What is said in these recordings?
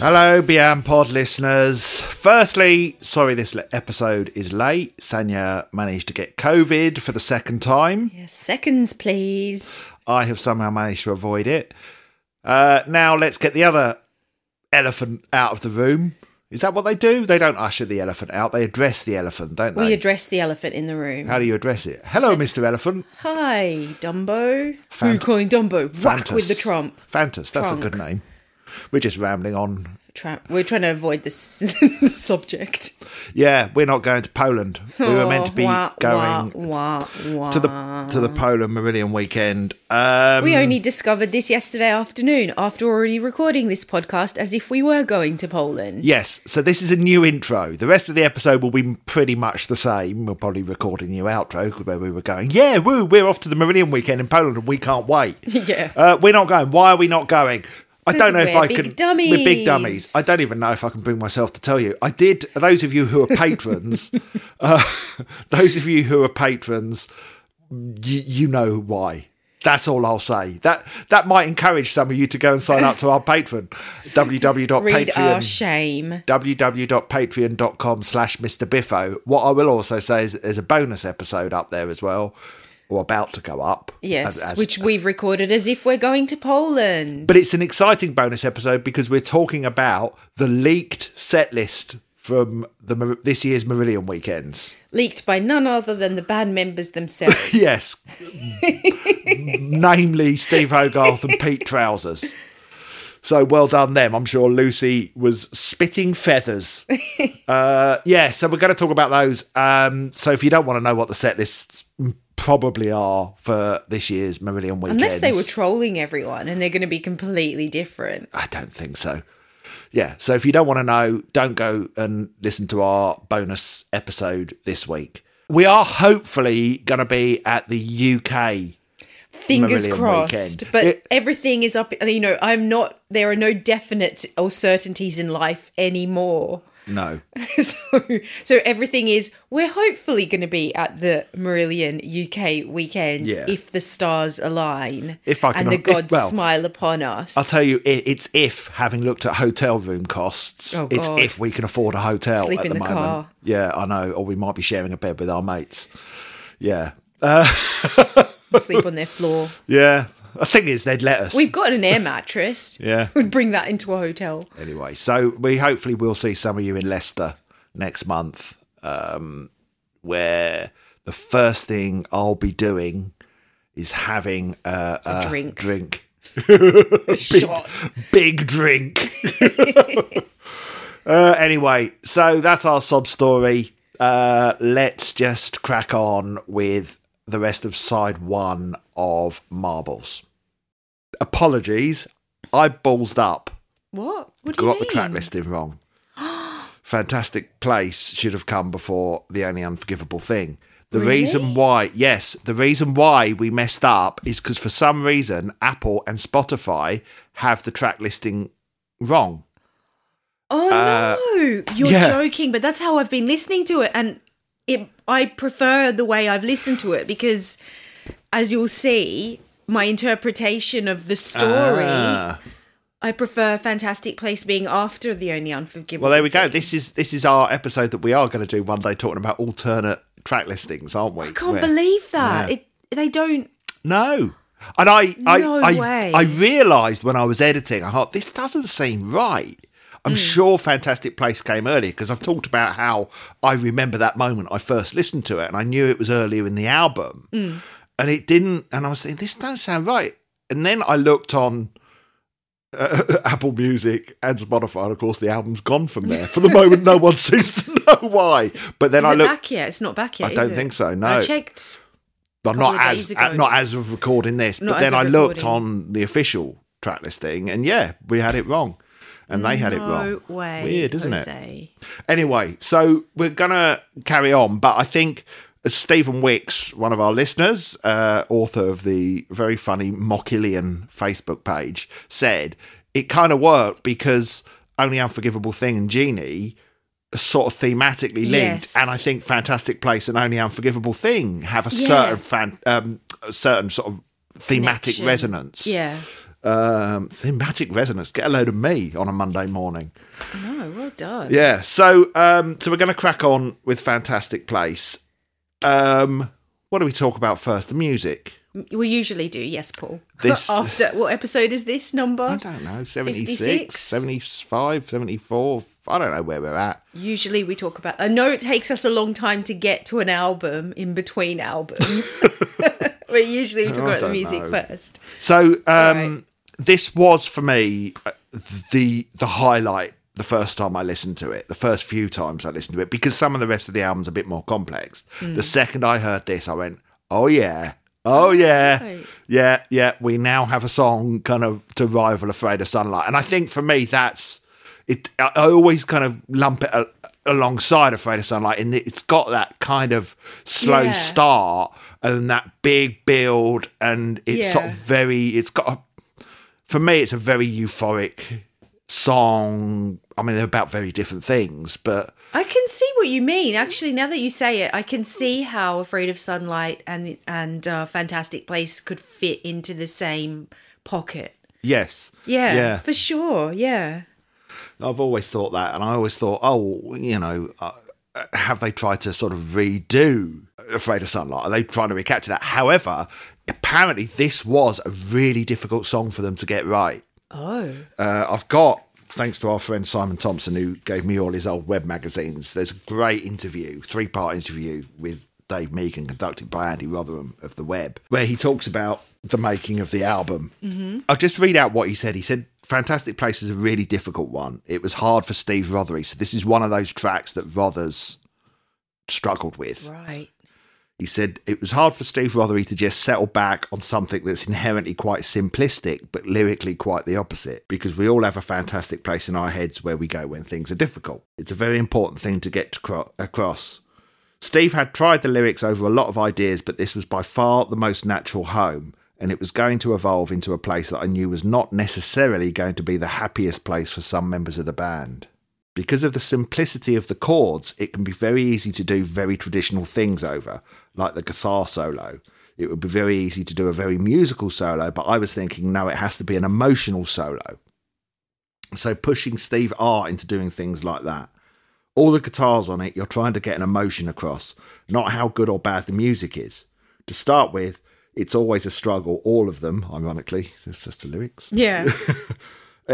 Hello, Beampod listeners. Firstly, sorry this episode is late. Sanya managed to get COVID for the second time. Yes, seconds, please. I have somehow managed to avoid it. Now let's get the other elephant out of the room. Is that what they do? They don't usher the elephant out. They address the elephant, don't they? We address the elephant in the room. How do you address it? Hello, Mr. Elephant. Hi, Dumbo. Who are you calling Dumbo? Fantas. Whack with the trump. Fantas, that's Trunk. A good name. We're just rambling on. We're trying to avoid this, this subject. Yeah, we're not going to Poland. We were meant to be going to the Poland Marillion Weekend. We only discovered this yesterday afternoon after already recording this podcast as if we were going to Poland. Yes, so this is a new intro. The rest of the episode will be pretty much the same. We'll probably record a new outro where we were going, yeah, woo, we're off to the Marillion Weekend in Poland and we can't wait. Yeah. We're not going. Why are we not going? I don't know if I can. We're big dummies. I don't even know if I can bring myself to tell you. I did. Those of you who are patrons, you know why. That's all I'll say. That might encourage some of you to go and sign up to our Patreon. www.patreon.com. Read our shame. www.patreon.com/MrBiffo. What I will also say is that there's a bonus episode up there as well. Or about to go up. Yes, which we've recorded as if we're going to Poland. But it's an exciting bonus episode because we're talking about the leaked set list from this year's Marillion Weekends. Leaked by none other than the band members themselves. Yes. Namely Steve Hogarth and Pete Trousers. So well done them. I'm sure Lucy was spitting feathers. So we're going to talk about those. So if you don't want to know what the set list's probably are for this year's Marillion Weekend. Unless they were trolling everyone and they're going to be completely different. I don't think so. Yeah, so if you don't want to know, don't go and listen to our bonus episode this week. We are hopefully going to be at the UK Fingers Marillion crossed, Weekend. But everything is up, you know, there are no definite or certainties in life anymore. No. So everything is, we're hopefully going to be at the Marillion UK Weekend if the stars align and the gods smile upon us. I'll tell you, it's if, having looked at hotel room costs, it's if we can afford a hotel Sleep at in the moment. Car. Yeah, I know. Or we might be sharing a bed with our mates. Yeah. Sleep on their floor. Yeah. The thing is, they'd let us. We've got an air mattress. Yeah. We'd bring that into a hotel. Anyway, so we hopefully will see some of you in Leicester next month, where the first thing I'll be doing is having a drink. A shot. Big drink. Anyway, so that's our sob story. Let's just crack on with the rest of side one of Marbles. Apologies, I ballsed up. What do you mean? Got the track listing wrong. Fantastic Place should have come before The Only Unforgivable Thing. The reason why we messed up is because for some reason Apple and Spotify have the track listing wrong. Oh no, you're joking, but that's how I've been listening to it, and I prefer the way I've listened to it because, as you'll see, my interpretation of the story, I prefer Fantastic Place being after The Only Unforgivable. Well, there we go. This is our episode that we are going to do one day talking about alternate track listings, aren't we? I can't believe that. Yeah. They don't... No. And I realised when I was editing, I thought, this doesn't seem right. I'm sure Fantastic Place came earlier because I've talked about how I remember that moment I first listened to it and I knew it was earlier in the album and it didn't. And I was saying, this don't sound right. And then I looked on Apple Music and Spotify and, of course, the album's gone from there. For the moment, no one seems to know why. But then I looked. Is it back yet? It's not back yet, I don't think so, no. I checked not as of recording this, but then I looked on the official track listing and, yeah, we had it wrong. And they had it wrong. No way. Weird, isn't it? Anyway, so we're going to carry on. But I think Stephen Wicks, one of our listeners, author of the very funny Mockillion Facebook page, said it kind of worked because Only Unforgivable Thing and Genie are sort of thematically linked. Yes. And I think Fantastic Place and Only Unforgivable Thing have a certain sort of thematic connection. Resonance. Yeah. Thematic resonance. Get a load of me on a Monday morning. No, well done. Yeah. So we're going to crack on with Fantastic Place. What do we talk about first? The music. We usually do, yes, Paul. After what episode is this number? I don't know, 76, 56? 75, 74. I don't know where we're at. Usually we talk about... I know it takes us a long time to get to an album in between albums. But usually we talk about the music first. So this was, for me, the highlight the first time I listened to it, the first few times I listened to it, because some of the rest of the album's a bit more complex. Mm. The second I heard this, I went, oh, yeah. Oh, yeah, right. yeah. We now have a song kind of to rival Afraid of Sunlight. And I think for me, that's it. I always kind of lump it alongside Afraid of Sunlight. And it's got that kind of slow start and that big build. And it's sort of very, it's got, for me, it's a very euphoric song. I mean, they're about very different things, but I can see what you mean. Actually, now that you say it, I can see how Afraid of Sunlight and Fantastic Place could fit into the same pocket. Yes. Yeah. For sure. Yeah. I've always thought that, and I always thought, have they tried to sort of redo Afraid of Sunlight? Are they trying to recapture that? However, apparently, this was a really difficult song for them to get right. Oh. I've got, thanks to our friend Simon Thompson, who gave me all his old web magazines, there's a great interview, three-part interview with Dave Meegan conducted by Andy Rotherham of The Web, where he talks about the making of the album. Mm-hmm. I'll just read out what he said. He said, Fantastic Place was a really difficult one. It was hard for Steve Rothery. So this is one of those tracks that Rothers struggled with. Right. He said, it was hard for Steve Rothery to just settle back on something that's inherently quite simplistic, but lyrically quite the opposite, because we all have a fantastic place in our heads where we go when things are difficult. It's a very important thing to get across. Steve had tried the lyrics over a lot of ideas, but this was by far the most natural home, and it was going to evolve into a place that I knew was not necessarily going to be the happiest place for some members of the band. Because of the simplicity of the chords, it can be very easy to do very traditional things over, like the guitar solo. It would be very easy to do a very musical solo, but I was thinking, no, it has to be an emotional solo. So pushing Steve R into doing things like that. All the guitars on it, you're trying to get an emotion across, not how good or bad the music is. To start with, it's always a struggle, all of them, ironically. That's just the lyrics. Yeah.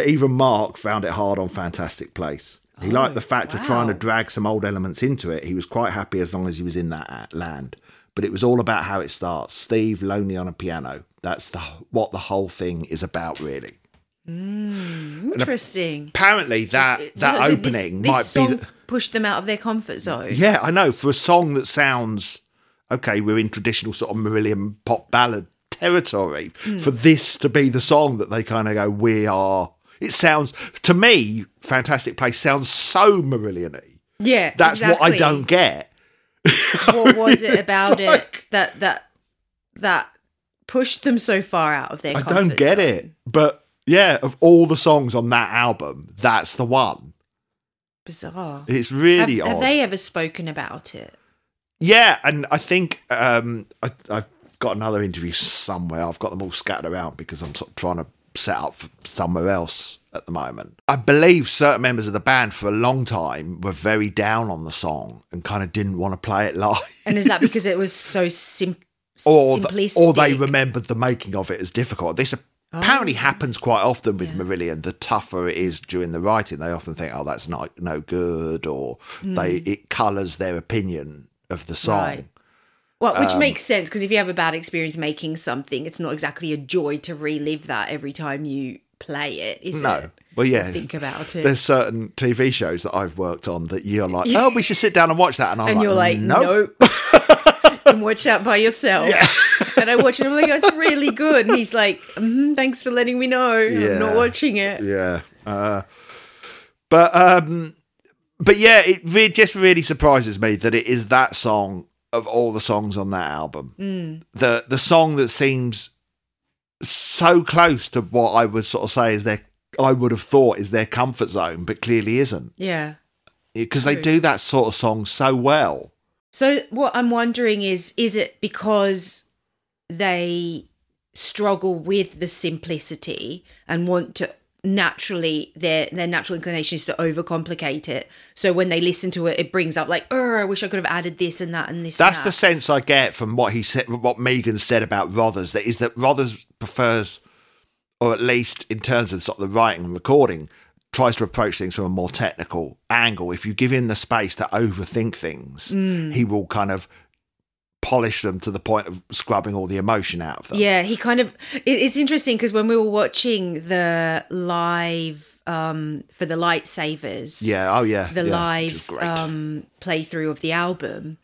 Even Mark found it hard on Fantastic Place. He liked the fact of trying to drag some old elements into it. He was quite happy as long as he was in that land. But it was all about how it starts. Steve, lonely on a piano. That's what the whole thing is about, really. Mm, interesting. Apparently that opening might be... pushed them out of their comfort zone. Yeah, I know. For a song that sounds, okay, we're in traditional sort of Marillion pop ballad territory. Mm. For this to be the song that they kind of go, we are... It sounds, to me, Fantastic Place sounds so Marillion-y. Yeah, that's exactly what I don't get. What was it about it that pushed them so far out of their comfort zone? I don't get it. But yeah, of all the songs on that album, that's the one. Bizarre. It's really odd. Have they ever spoken about it? Yeah, and I think I've got another interview somewhere. I've got them all scattered around because I'm sort of trying to set up for somewhere else at the moment. I believe certain members of the band for a long time were very down on the song and kind of didn't want to play it live. And is that because it was so simplistic? Or they remembered the making of it as difficult. This apparently happens quite often with Marillion. The tougher it is during the writing, they often think, oh, that's not no good, or it colours their opinion of the song. Right. Well, which makes sense, because if you have a bad experience making something, it's not exactly a joy to relive that every time you play it, is it? No. Well, yeah. Think about it. There's certain TV shows that I've worked on that you're like, oh, we should sit down and watch that. And you're like, nope. And watch that by yourself. Yeah. And I watch it and I'm like, that's really good. And he's like, thanks for letting me know. Yeah. I'm not watching it. Yeah. But yeah, it just really surprises me that it is that song of all the songs on that album, the song that seems so close to what I would sort of say is I would have thought is their comfort zone, but clearly isn't. Yeah, because they do that sort of song so well. So what I'm wondering is it because they struggle with the simplicity and want to naturally, their natural inclination is to overcomplicate it. So when they listen to it, it brings up like, oh, I wish I could have added this and that and this. That's the sense I get from what he said, what Meegan said about Rothers, that is that Rothers prefers, or at least in terms of sort of the writing and recording, tries to approach things from a more technical angle. If you give him the space to overthink things, he will kind of polish them to the point of scrubbing all the emotion out of them. Yeah, he kind of... It's interesting because when we were watching the live for the lightsabers... Yeah, oh yeah. The live playthrough of the album,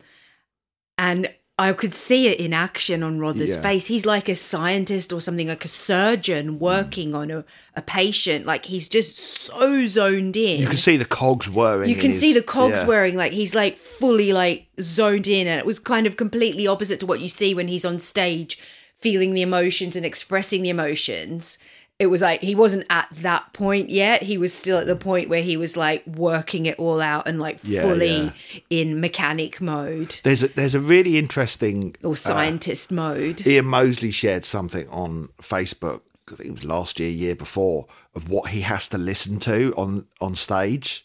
and I could see it in action on Rothers' face. He's like a scientist or something, like a surgeon working on a patient. Like, he's just so zoned in. You can see the cogs whirring. You can see the cogs whirring. Like, he's like fully like zoned in. And it was kind of completely opposite to what you see when he's on stage, feeling the emotions and expressing the emotions. It was like, he wasn't at that point yet. He was still at the point where he was like working it all out and like fully in mechanic mode. There's a really interesting... Or scientist mode. Ian Moseley shared something on Facebook, I think it was last year, year before, of what he has to listen to on stage,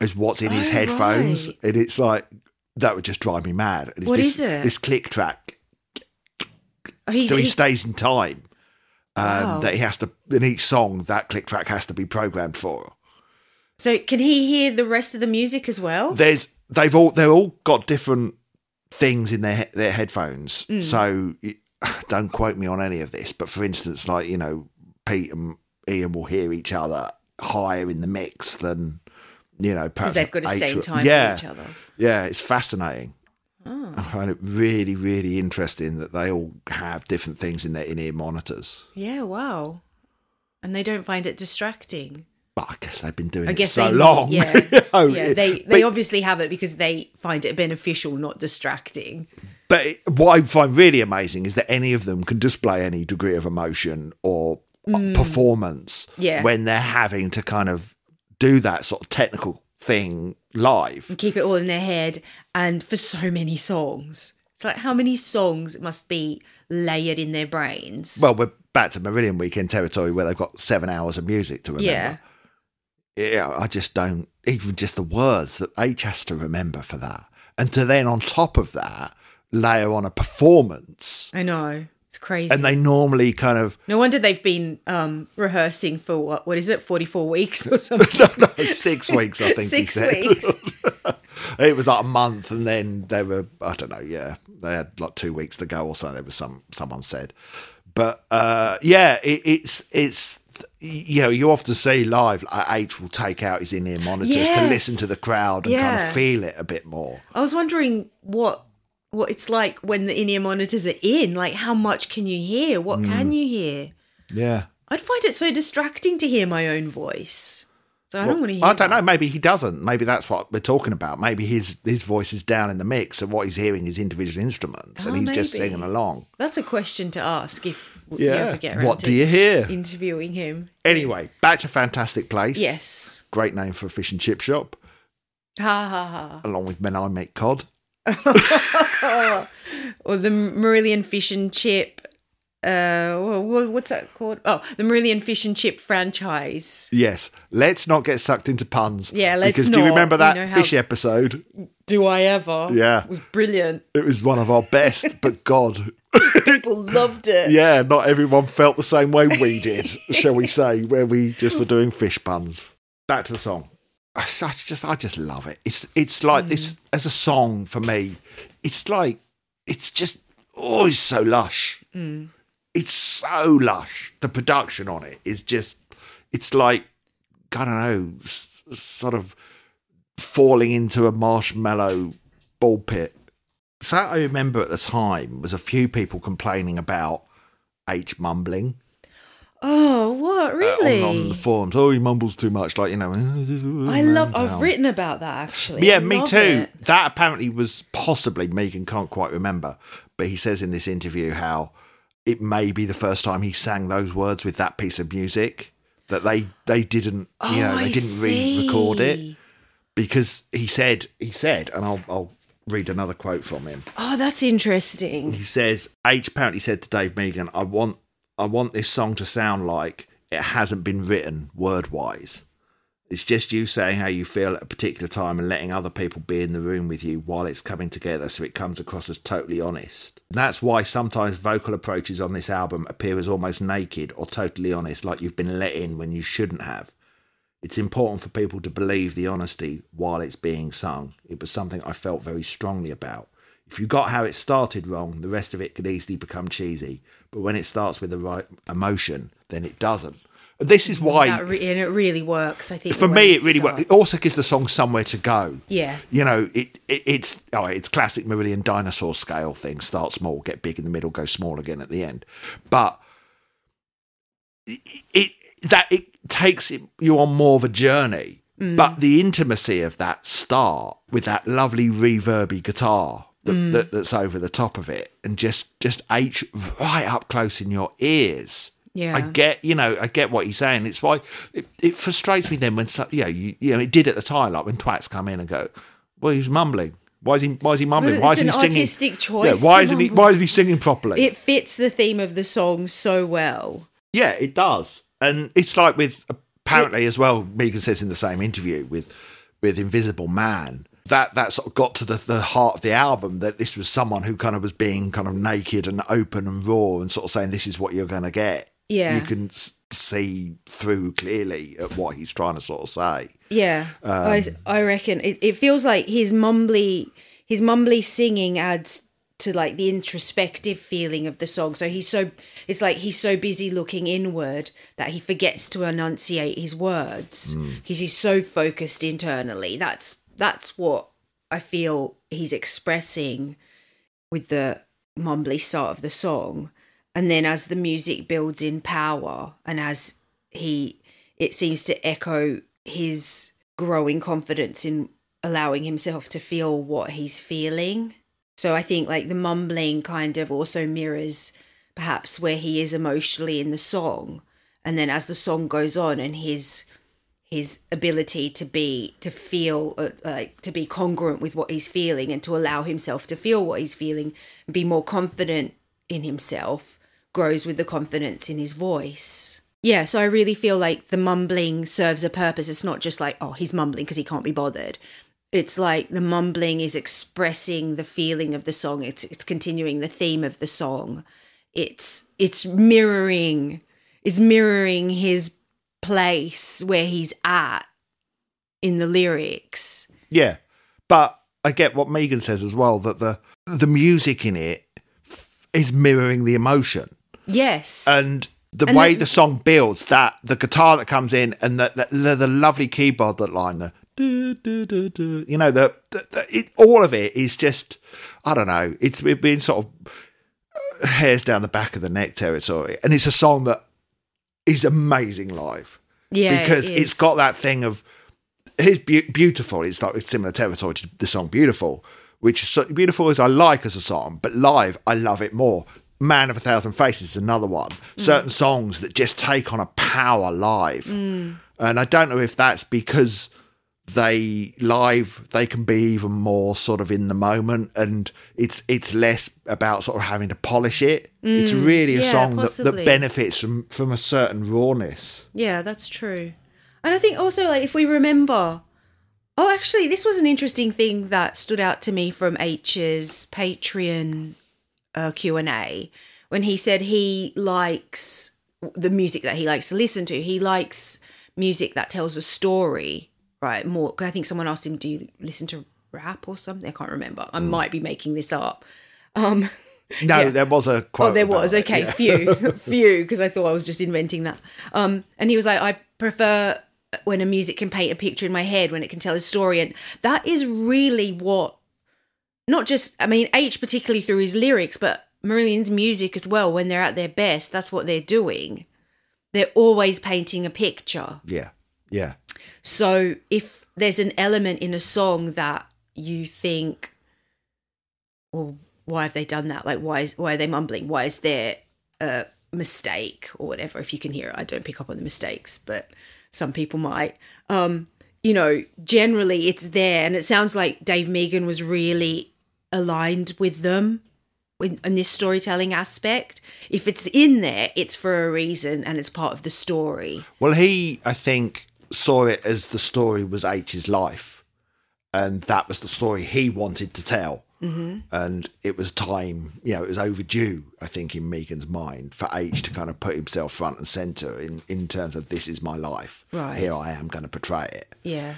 is what's in his headphones. Right. And it's like, that would just drive me mad. And what is it? This click track. So he stays in time. That he has to, in each song, that click track has to be programmed for. So can he hear the rest of the music as well? They've all got different things in their headphones. So don't quote me on any of this, but for instance, like, you know, Pete and Ian will hear each other higher in the mix than, you know, because they've got the same time with each other. Yeah, it's fascinating. Oh. I find it really, really interesting that they all have different things in their in-ear monitors. Yeah, wow. And they don't find it distracting. But I guess they've been doing it so long. Yeah, they obviously have it because they find it beneficial, not distracting. But what I find really amazing is that any of them can display any degree of emotion or performance when they're having to kind of do that sort of technical thing live and keep it all in their head, and for so many songs. It's like, how many songs must be layered in their brains? Well, we're back to Marillion Weekend territory where they've got 7 hours of music to remember. Yeah, I just don't, even just the words that H has to remember for that, and to then on top of that layer on a performance. I know, it's crazy. And they normally kind of... No wonder they've been rehearsing for, what is it, 44 weeks or something? no, 6 weeks, I think. 6 weeks. It was like a month, and then they were, I don't know, they had like 2 weeks to go or so, there was someone said. But it's you know, you often see live, H will take out his in-ear monitors to listen to the crowd and kind of feel it a bit more. I was wondering what it's like when the in-ear monitors are in, like how much can you hear? What can you hear? Yeah. I'd find it so distracting to hear my own voice. So I don't want to hear I don't know. Maybe he doesn't. Maybe that's what we're talking about. Maybe his voice is down in the mix and what he's hearing is individual instruments and he's just singing along. That's a question to ask if you ever get around to interviewing him. Anyway, back to Fantastic Place. Yes. Great name for a fish and chip shop. Ha ha ha. Along with Men I Make Cod. Or the Marillion Fish and Chip, what's that called? Oh, the Marillion Fish and Chip franchise. Yes, let's not get sucked into puns. Yeah, let's not. Because do you remember that fish episode? Do I ever? Yeah. It was brilliant. It was one of our best, but God. People loved it. Yeah, not everyone felt the same way we did, shall we say, where we just were doing fish puns. Back to the song. I just love it. It's like this as a song for me. It's like, it's just it's so lush. It's so lush. The production on it is just, it's like, I don't know, sort of falling into a marshmallow ball pit. So I remember at the time was a few people complaining about H mumbling. Oh, what? Really? On the forums. Oh, he mumbles too much. Like, you know. I've written about that, actually. Yeah, me too. It. That apparently was possibly, Meegan can't quite remember, but he says in this interview how it may be the first time he sang those words with that piece of music, that they didn't, they didn't re-record it. Because he said, and I'll read another quote from him. Oh, that's interesting. He says, H apparently said to Dave Meegan, I want I want this song to sound like it hasn't been written word-wise. It's just you saying how you feel at a particular time and letting other people be in the room with you while it's coming together, so it comes across as totally honest. And that's why sometimes vocal approaches on this album appear as almost naked or totally honest, like you've been let in when you shouldn't have. It's important for people to believe the honesty while it's being sung. It was something I felt very strongly about. If you got how it started wrong, the rest of it could easily become cheesy. But when it starts with the right emotion, then it doesn't. This is why... and it really works, I think. For me, it really works. It also gives the song somewhere to go. Yeah. You know, it's classic Marillion dinosaur scale thing. Start small, get big in the middle, go small again at the end. But it takes you on more of a journey. Mm. But the intimacy of that start with that lovely reverby guitar that's over the top of it, and just H right up close in your ears... Yeah, I get what he's saying. It's why it frustrates me then when it did at the time, like when twats come in and go, well, he's mumbling. Why is he mumbling? Why isn't he singing? It's an artistic choice. Yeah, why isn't he singing properly? It fits the theme of the song so well. Yeah, it does. And it's like with as well, Meegan says in the same interview with Invisible Man. That sort of got to the heart of the album, that this was someone who kind of was being kind of naked and open and raw and sort of saying, this is what you're going to get. Yeah. You can see through clearly at what he's trying to sort of say. Yeah. I reckon it feels like his mumbly singing adds to like the introspective feeling of the song. So he's so busy looking inward that he forgets to enunciate his words because he's so focused internally. That's what I feel he's expressing with the mumbly start of the song. And then as the music builds in power and as it seems to echo his growing confidence in allowing himself to feel what he's feeling. So I think like the mumbling kind of also mirrors perhaps where he is emotionally in the song. And then as the song goes on and his ability to be congruent with what he's feeling and to allow himself to feel what he's feeling and be more confident in himself grows with the confidence in his voice. Yeah, so I really feel like the mumbling serves a purpose. It's not just like, oh, he's mumbling because he can't be bothered. It's like the mumbling is expressing the feeling of the song. It's continuing the theme of the song. It's mirroring his place where he's at in the lyrics. Yeah, but I get what Meegan says as well, that the music in it is mirroring the emotion. Yes, and the way the song builds, that the guitar that comes in and the lovely keyboard that line, the do do do do, you know, all of it is just, I don't know, it's been sort of hairs down the back of the neck territory, and it's a song that is amazing live. Yeah, because it's got that thing of his beautiful. It's like it's similar territory to the song "Beautiful," which is so beautiful as I like as a song, but live I love it more. "Man of a Thousand Faces" is another one. Certain songs that just take on a power live, and I don't know if that's because they can be even more sort of in the moment, and it's less about sort of having to polish it. It's really a song that benefits from a certain rawness. Yeah, that's true. And I think also, like, if we remember, oh, actually, this was an interesting thing that stood out to me from H's Patreon Q&A, when he said he likes the music that he likes to listen to. He likes music that tells a story. Right, more. I think someone asked him, do you listen to rap or something? I can't remember. I might be making this up. No, yeah. There was a quote. Oh, there was. Okay, yeah. few, because I thought I was just inventing that. And he was like, I prefer when a music can paint a picture in my head, when it can tell a story. And that is really what, not just, I mean, H particularly through his lyrics, but Marillion's music as well, when they're at their best, that's what they're doing. They're always painting a picture. Yeah, yeah. So if there's an element in a song that you think, well, why have they done that? Like, why are they mumbling? Why is there a mistake or whatever? If you can hear it, I don't pick up on the mistakes, but some people might. You know, generally it's there, and it sounds like Dave Meegan was really aligned with them, in this storytelling aspect. If it's in there, it's for a reason and it's part of the story. Well, he, I think, saw it as the story was H's life, and that was the story he wanted to tell. Mm-hmm. And it was time, you know, it was overdue, I think, in Meegan's mind for H to kind of put himself front and centre in terms of this is my life. Right. Here I am going to portray it. Yeah.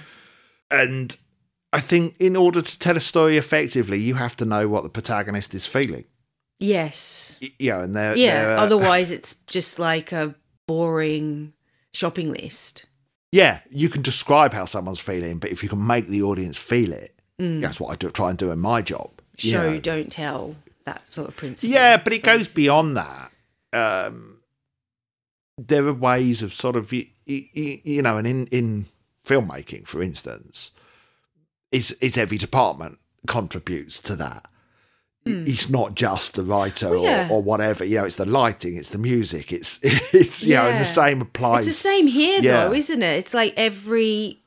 And I think in order to tell a story effectively, you have to know what the protagonist is feeling. Yes. Yeah. And they're otherwise it's just like a boring shopping list. Yeah. You can describe how someone's feeling, but if you can make the audience feel it, that's what I try and do in my job. Show, don't tell, that sort of principle. Yeah, but it goes beyond that. There are ways of sort of, you know, and in filmmaking, for instance, it's every department contributes to that. It's not just the writer or whatever. You know, it's the lighting, it's the music, it's you know, and the same applies. It's the same here, though, isn't it? It's like every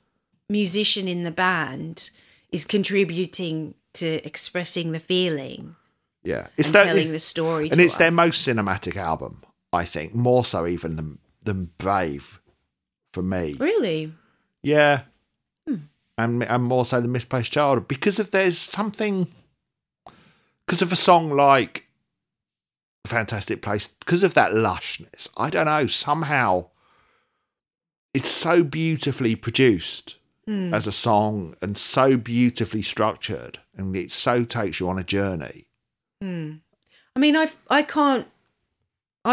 musician in the band is contributing to expressing the feeling, it's telling the story, and it's their most cinematic album, I think, more so even than Brave, for me. Really? Yeah, and more so than Misplaced Childhood, because of a song like Fantastic Place, because of that lushness. I don't know. Somehow, it's so beautifully produced. As a song, and so beautifully structured, and it so takes you on a journey. I mean, I'm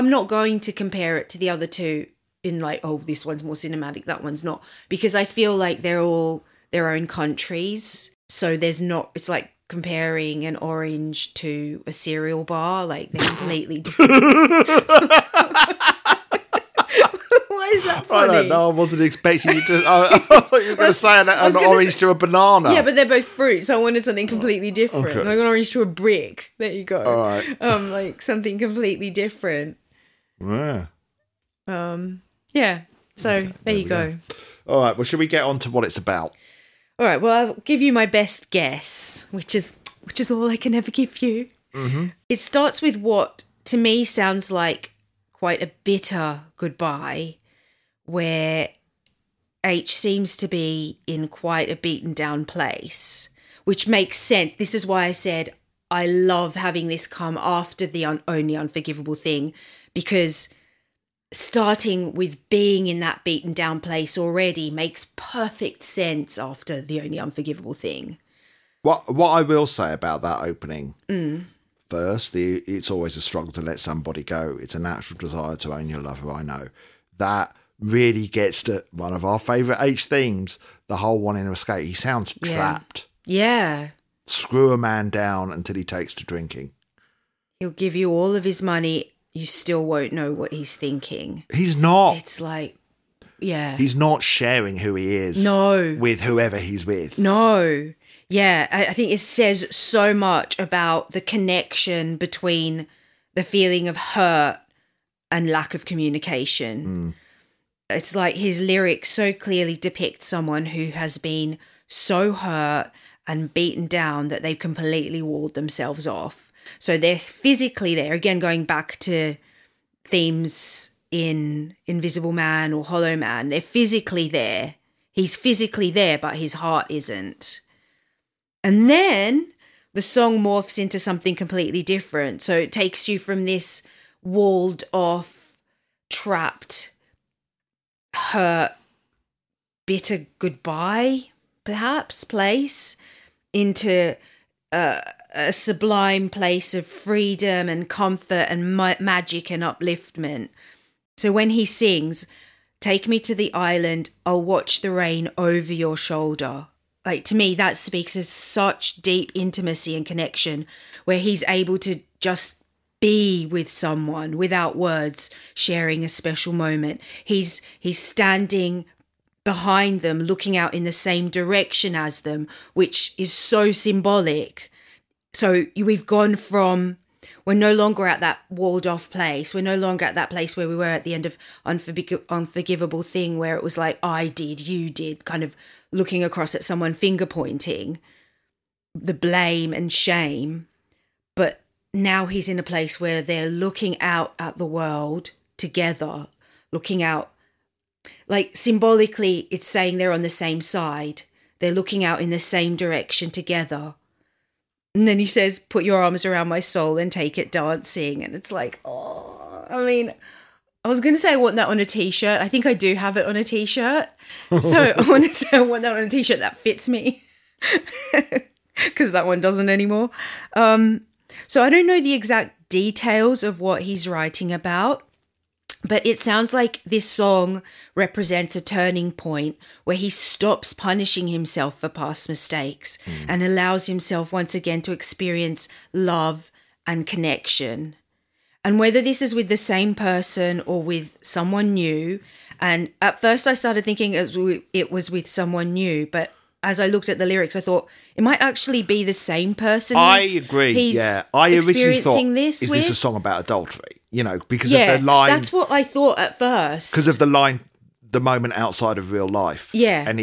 not going to compare it to the other two in like, oh, this one's more cinematic, that one's not, because I feel like they're all their own countries. So there's not, it's like comparing an orange to a cereal bar, like they're completely different. Is that funny? I don't know. I wasn't expecting you to. I thought you were going to say an orange to a banana. Yeah, but they're both fruits. So I wanted something completely different. Okay. Like an orange to a brick. There you go. All right. Like something completely different. Yeah. Yeah. So okay, there you go. All right. Well, should we get on to what it's about? All right. Well, I'll give you my best guess, which is all I can ever give you. Mm-hmm. It starts with what to me sounds like quite a bitter goodbye, where H seems to be in quite a beaten down place, which makes sense. This is why I said I love having this come after the only unforgivable thing, because starting with being in that beaten down place already makes perfect sense after the only unforgivable thing. What I will say about that opening verse, it's always a struggle to let somebody go. It's a natural desire to own your lover, I know. That really gets to one of our favourite H themes, the whole wanting to escape. He sounds trapped. Yeah. Screw a man down until he takes to drinking. He'll give you all of his money. You still won't know what he's thinking. He's not. It's like, he's not sharing who he is. No. With whoever he's with. No. Yeah. I think it says so much about the connection between the feeling of hurt and lack of communication. It's like his lyrics so clearly depict someone who has been so hurt and beaten down that they've completely walled themselves off. So they're physically there, again, going back to themes in Invisible Man or Hollow Man. They're physically there. He's physically there, but his heart isn't. And then the song morphs into something completely different. So it takes you from this walled off, trapped, hurt, bitter goodbye, perhaps, place into a sublime place of freedom and comfort and magic and upliftment. So when he sings, "Take me to the island, I'll watch the rain over your shoulder," like, to me, that speaks of such deep intimacy and connection, where he's able to just be with someone without words, sharing a special moment. He's standing behind them, looking out in the same direction as them, which is so symbolic. So we've gone from, we're no longer at that walled off place. We're no longer at that place where we were at the end of Unforgivable Thing, where it was like, I did, you did, kind of looking across at someone, finger pointing, the blame and shame. But now he's in a place where they're looking out at the world together, looking out, like symbolically it's saying they're on the same side. They're looking out in the same direction together. And then he says, put your arms around my soul and take it dancing. And it's like, oh, I mean, I was going to say I want that on a T-shirt. I think I do have it on a T-shirt. So I want to say I want that on a T-shirt that fits me because that one doesn't anymore. So I don't know the exact details of what he's writing about, but it sounds like this song represents a turning point where he stops punishing himself for past mistakes and allows himself once again to experience love and connection. And whether this is with the same person or with someone new, and at first I started thinking it was with someone new, but as I looked at the lyrics, I thought it might actually be the same person. I agree. Yeah, I originally thought, is this a song about adultery? You know, because of the line. That's what I thought at first. Because of the line, the moment outside of real life. Yeah, and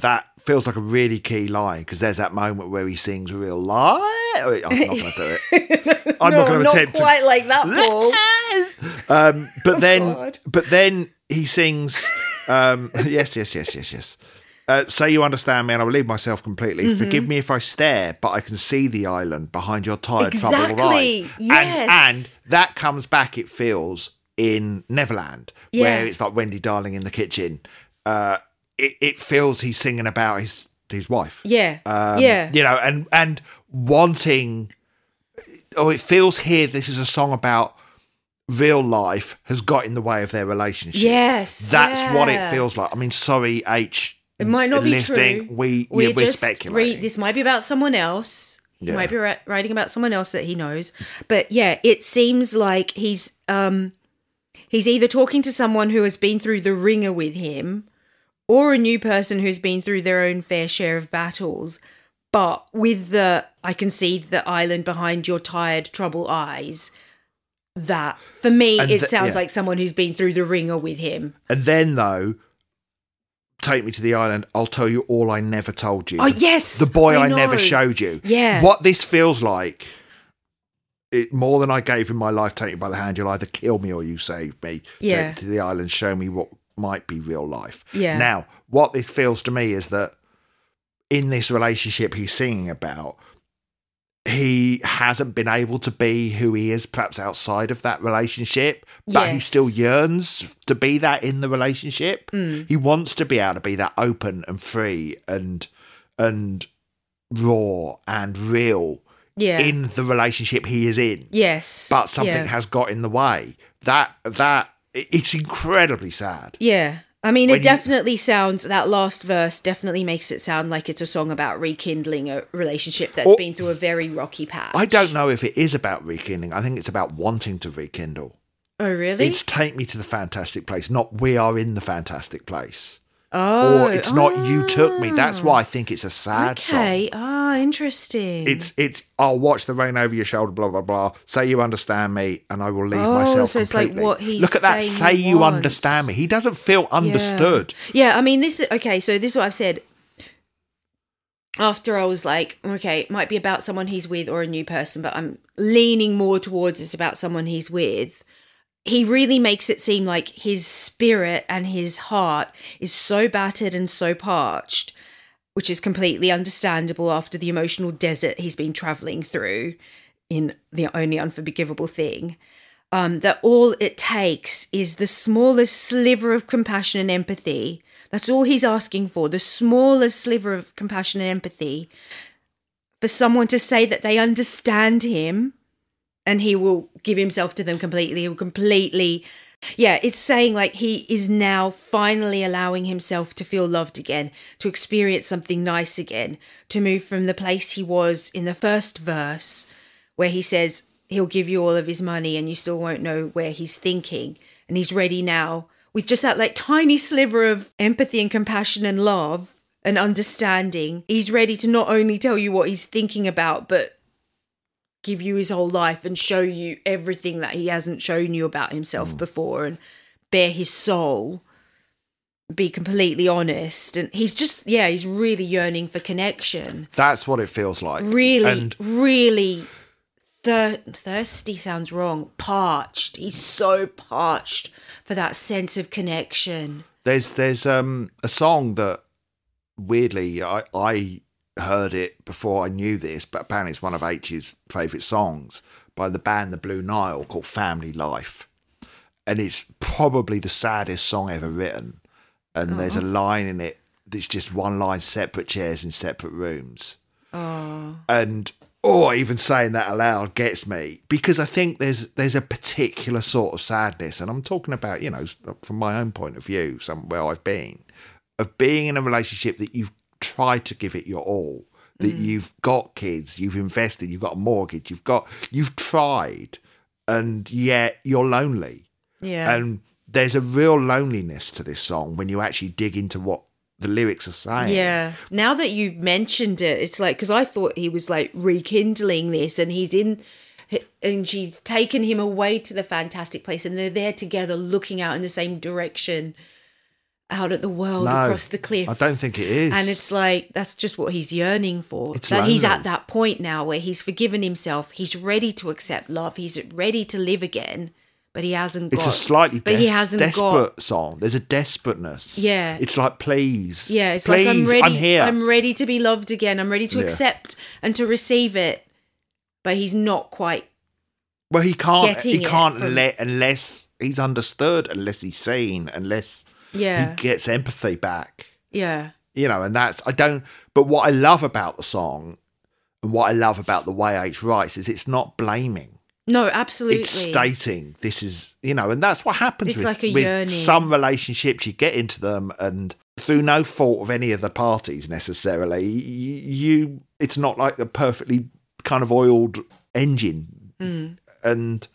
that feels like a really key line because there's that moment where he sings "real life." I'm not going to do it. I'm not going to attempt. Not quite like that, Paul. But then he sings. Yes. So you understand me and I will leave myself completely. Mm-hmm. Forgive me if I stare, but I can see the island behind your tired, troubled eyes. Yes. And that comes back, it feels, in Neverland, where it's like Wendy Darling in the kitchen. It feels he's singing about his wife. Yeah. You know, and wanting... Oh, it feels here this is a song about real life has got in the way of their relationship. Yes. That's what it feels like. I mean, sorry, H... It might not be true. We're just speculating. This might be about someone else. Yeah. He might be writing about someone else that he knows. But yeah, it seems like he's either talking to someone who has been through the ringer with him or a new person who's been through their own fair share of battles, but with the I can see the island behind your tired, troubled eyes. That, for me, it sounds like someone who's been through the ringer with him. And then, though... Take me to the island, I'll tell you all I never told you. Oh, yes. The boy I never showed you. Yeah. What this feels like, more than I gave in my life, take me by the hand, you'll either kill me or you save me. Yeah. Take me to the island, show me what might be real life. Yeah. Now, what this feels to me is that in this relationship he's singing about, he hasn't been able to be who he is perhaps outside of that relationship, but he still yearns to be that in the relationship. He wants to be able to be that open and free and raw and real in the relationship he is in. Yes. But something has got in the way. That it's incredibly sad. Yeah. I mean, it definitely sounds, that last verse definitely makes it sound like it's a song about rekindling a relationship that's been through a very rocky patch. I don't know if it is about rekindling. I think it's about wanting to rekindle. Oh, really? It's take me to the fantastic place, not we are in the fantastic place. Oh. Or it's not you took me. That's why I think it's a sad song. Okay. Ah, interesting. It's I'll watch the rain over your shoulder, blah, blah, blah. Say you understand me and I will leave myself so completely. It's like what he's Look at that. Say you wants. Understand me. He doesn't feel understood. Yeah. I mean, this is what I've said. After I was like, okay, it might be about someone he's with or a new person, but I'm leaning more towards it's about someone he's with. He really makes it seem like his spirit and his heart is so battered and so parched, which is completely understandable after the emotional desert he's been traveling through in The Only Unforgivable Thing, that all it takes is the smallest sliver of compassion and empathy. That's all he's asking for, the smallest sliver of compassion and empathy for someone to say that they understand him. And he will give himself to them completely. He will completely, it's saying like he is now finally allowing himself to feel loved again, to experience something nice again, to move from the place he was in the first verse where he says he'll give you all of his money and you still won't know where he's thinking. And he's ready now with just that like tiny sliver of empathy and compassion and love and understanding. He's ready to not only tell you what he's thinking about, but give you his whole life and show you everything that he hasn't shown you about himself before and bare his soul, be completely honest. And he's just, he's really yearning for connection. That's what it feels like. Really, really thirsty sounds wrong. Parched. He's so parched for that sense of connection. There's a song that weirdly I heard it before I knew this, but apparently it's one of H's favourite songs by the band The Blue Nile called Family Life, and it's probably the saddest song ever written. And There's a line in it that's just one line: separate chairs in separate rooms. Oh. And even saying that aloud gets me, because I think there's a particular sort of sadness, and I'm talking about, you know, from my own point of view, somewhere I've been, of being in a relationship that you've tried to give it your all, that you've got kids, you've invested, you've got a mortgage, you've tried, and yet you're lonely. Yeah. And there's a real loneliness to this song when you actually dig into what the lyrics are saying. Yeah. Now that you've mentioned it, it's like, because I thought he was like rekindling this, and he's in, and she's taken him away to the fantastic place, and they're there together looking out in the same direction, out at the world, across the cliffs. I don't think it is. And it's like, that's just what he's yearning for. It's that lonely. He's at that point now where he's forgiven himself. He's ready to accept love. He's ready to live again. But he hasn't got... It's a slightly desperate song. There's a desperateness. Yeah. It's like, please. Yeah, it's please, like, I'm here. I'm ready to be loved again. I'm ready to accept and to receive it. But he's not quite... Well, unless he's understood, unless he's seen, unless he gets empathy back. Yeah. You know, and that's... But what I love about the song and what I love about the way H writes is it's not blaming. No, absolutely. It's stating this is, you know, and that's what happens with some relationships. You get into them, and through no fault of any of the parties necessarily, it's not like a perfectly kind of oiled engine, and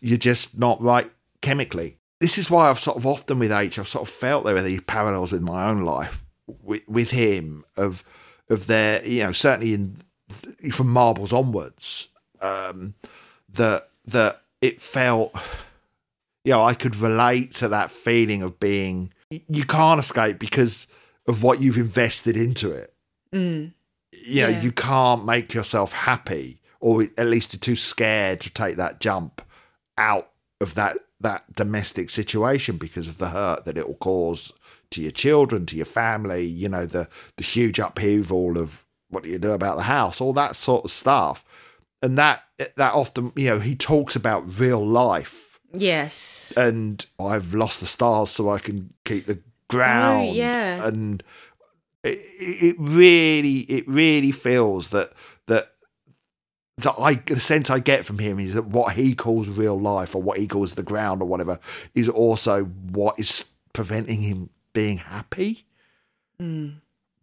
you're just not right chemically. This is why I've sort of often with H, I've sort of felt there are these parallels with my own life with him of their, you know, certainly from Marbles onwards. That it felt, you know, I could relate to that feeling of being, you can't escape because of what you've invested into it. Mm. You know, you can't make yourself happy, or at least you're too scared to take that jump out of that domestic situation because of the hurt that it will cause to your children, to your family, you know, the huge upheaval of what do you do about the house, all that sort of stuff. And that often, you know, he talks about real life. Yes. And I've lost the stars so I can keep the ground. Oh, yeah. And it really feels that the sense I get from him is that what he calls real life, or what he calls the ground, or whatever, is also what is preventing him being happy. Mm.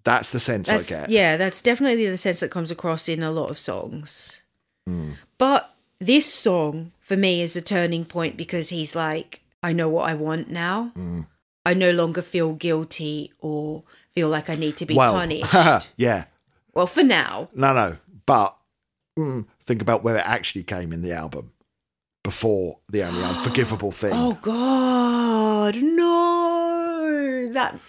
That's the sense I get. Yeah, that's definitely the sense that comes across in a lot of songs. Mm. But this song for me is a turning point because he's like, I know what I want now. Mm. I no longer feel guilty or feel like I need to be punished. Yeah. Well, for now. No. But think about where it actually came in the album before The Only Unforgivable Thing. Oh, God. No. That.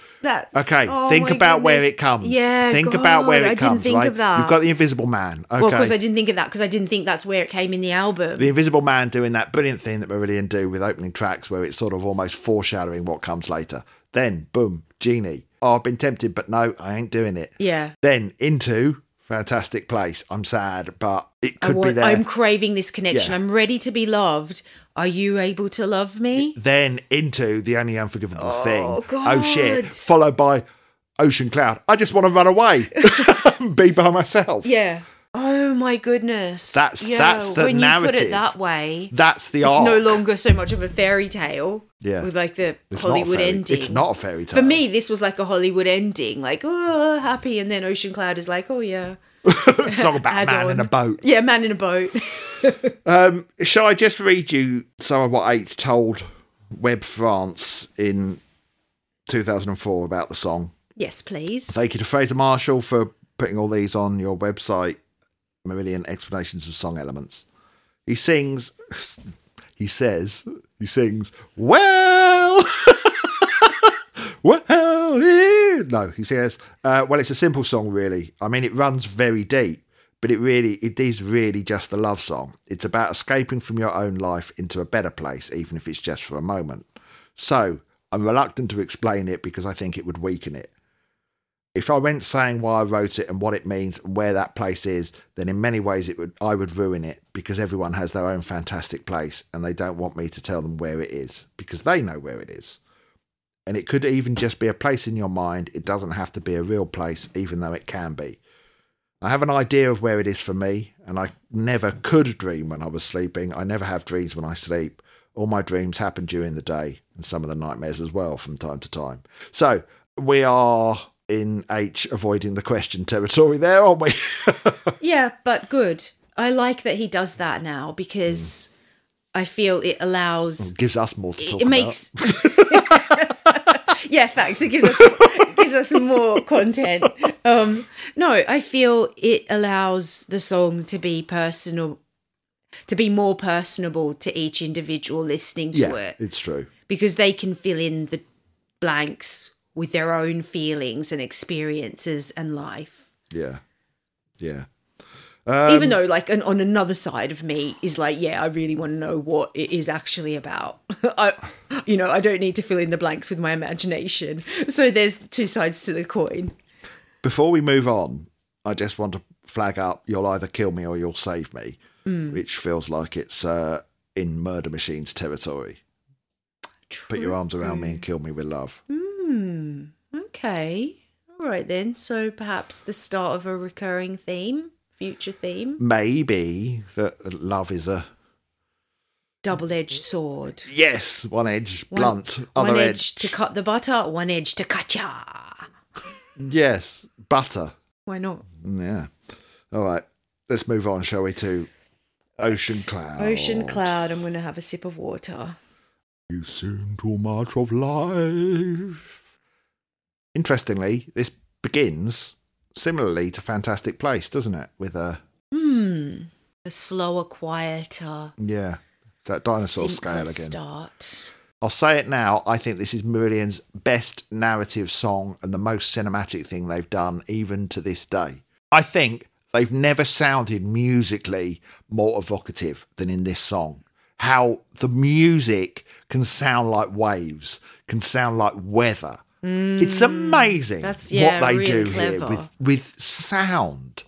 Okay, think about where it comes. Yeah, think about where it comes. I didn't think of that. You've got The Invisible Man. Okay. Well, because I didn't think of that, because I didn't think that's where it came in the album. The Invisible Man doing that brilliant thing that Marillion do with opening tracks, where it's sort of almost foreshadowing what comes later. Then, boom, Genie. Oh, I've been tempted, but no, I ain't doing it. Yeah. Then into Fantastic Place. I'm sad, but it could be there. I'm craving this connection. Yeah. I'm ready to be loved. Are you able to love me? Then into The Only Unforgivable Thing. Oh, God. Oh, shit. Followed by Ocean Cloud. I just want to run away and be by myself. Yeah. Oh, my goodness. That's the narrative. When you put it that way, that's the art. It's no longer so much of a fairy tale with like the Hollywood ending. It's not a fairy tale. For me, this was like a Hollywood ending. Like, oh, happy. And then Ocean Cloud is like, oh, yeah. Song about man in a boat. Yeah, man in a boat. Shall I just read you some of what H told Web France in 2004 about the song? Yes, please. Thank you to Fraser Marshall for putting all these on your website, Marillion Explanations of Song Elements. He sings, well... Well, he says, well, it's a simple song, really. I mean, it runs very deep, But it is really just a love song. It's about escaping from your own life into a better place, even if it's just for a moment. So I'm reluctant to explain it because I think it would weaken it. If I went saying why I wrote it and what it means and where that place is, then in many ways I would ruin it, because everyone has their own fantastic place and they don't want me to tell them where it is because they know where it is. And it could even just be a place in your mind. It doesn't have to be a real place, even though it can be. I have an idea of where it is for me, and I never could dream when I was sleeping. I never have dreams when I sleep. All my dreams happen during the day, and some of the nightmares as well from time to time. So we are... in H avoiding the question territory there, aren't we? Yeah, but good. I like that he does that now, because I feel it allows... It gives us more to talk about. Yeah, thanks. It gives us more content. No, I feel it allows the song to be personal, to be more personable to each individual listening to it. It's true. Because they can fill in the blanks with their own feelings and experiences and life. Yeah. Yeah. Even though, like, on another side of me is like, yeah, I really want to know what it is actually about. I don't need to fill in the blanks with my imagination. So there's two sides to the coin. Before we move on, I just want to flag up You'll Either Kill Me or You'll Save Me, which feels like it's in Murder Machine's territory. True. Put your arms around me and kill me with love. Okay. All right then. So perhaps the start of a recurring theme, future theme. Maybe that love is a double-edged sword. Yes, one edge, blunt, other edge. One edge to cut the butter, one edge to cut ya. Yes, butter. Why not? Yeah. All right. Let's move on, shall we, to Ocean Cloud. Ocean Cloud. I'm going to have a sip of water. You seen too much of life. Interestingly, this begins similarly to Fantastic Place, doesn't it? With a... a slower, quieter... Yeah. It's that dinosaur scale again. Start. I'll say it now. I think this is Merillion's best narrative song and the most cinematic thing they've done, even to this day. I think they've never sounded musically more evocative than in this song. How the music can sound like waves, can sound like weather. It's amazing what they really do clever. Here with sound.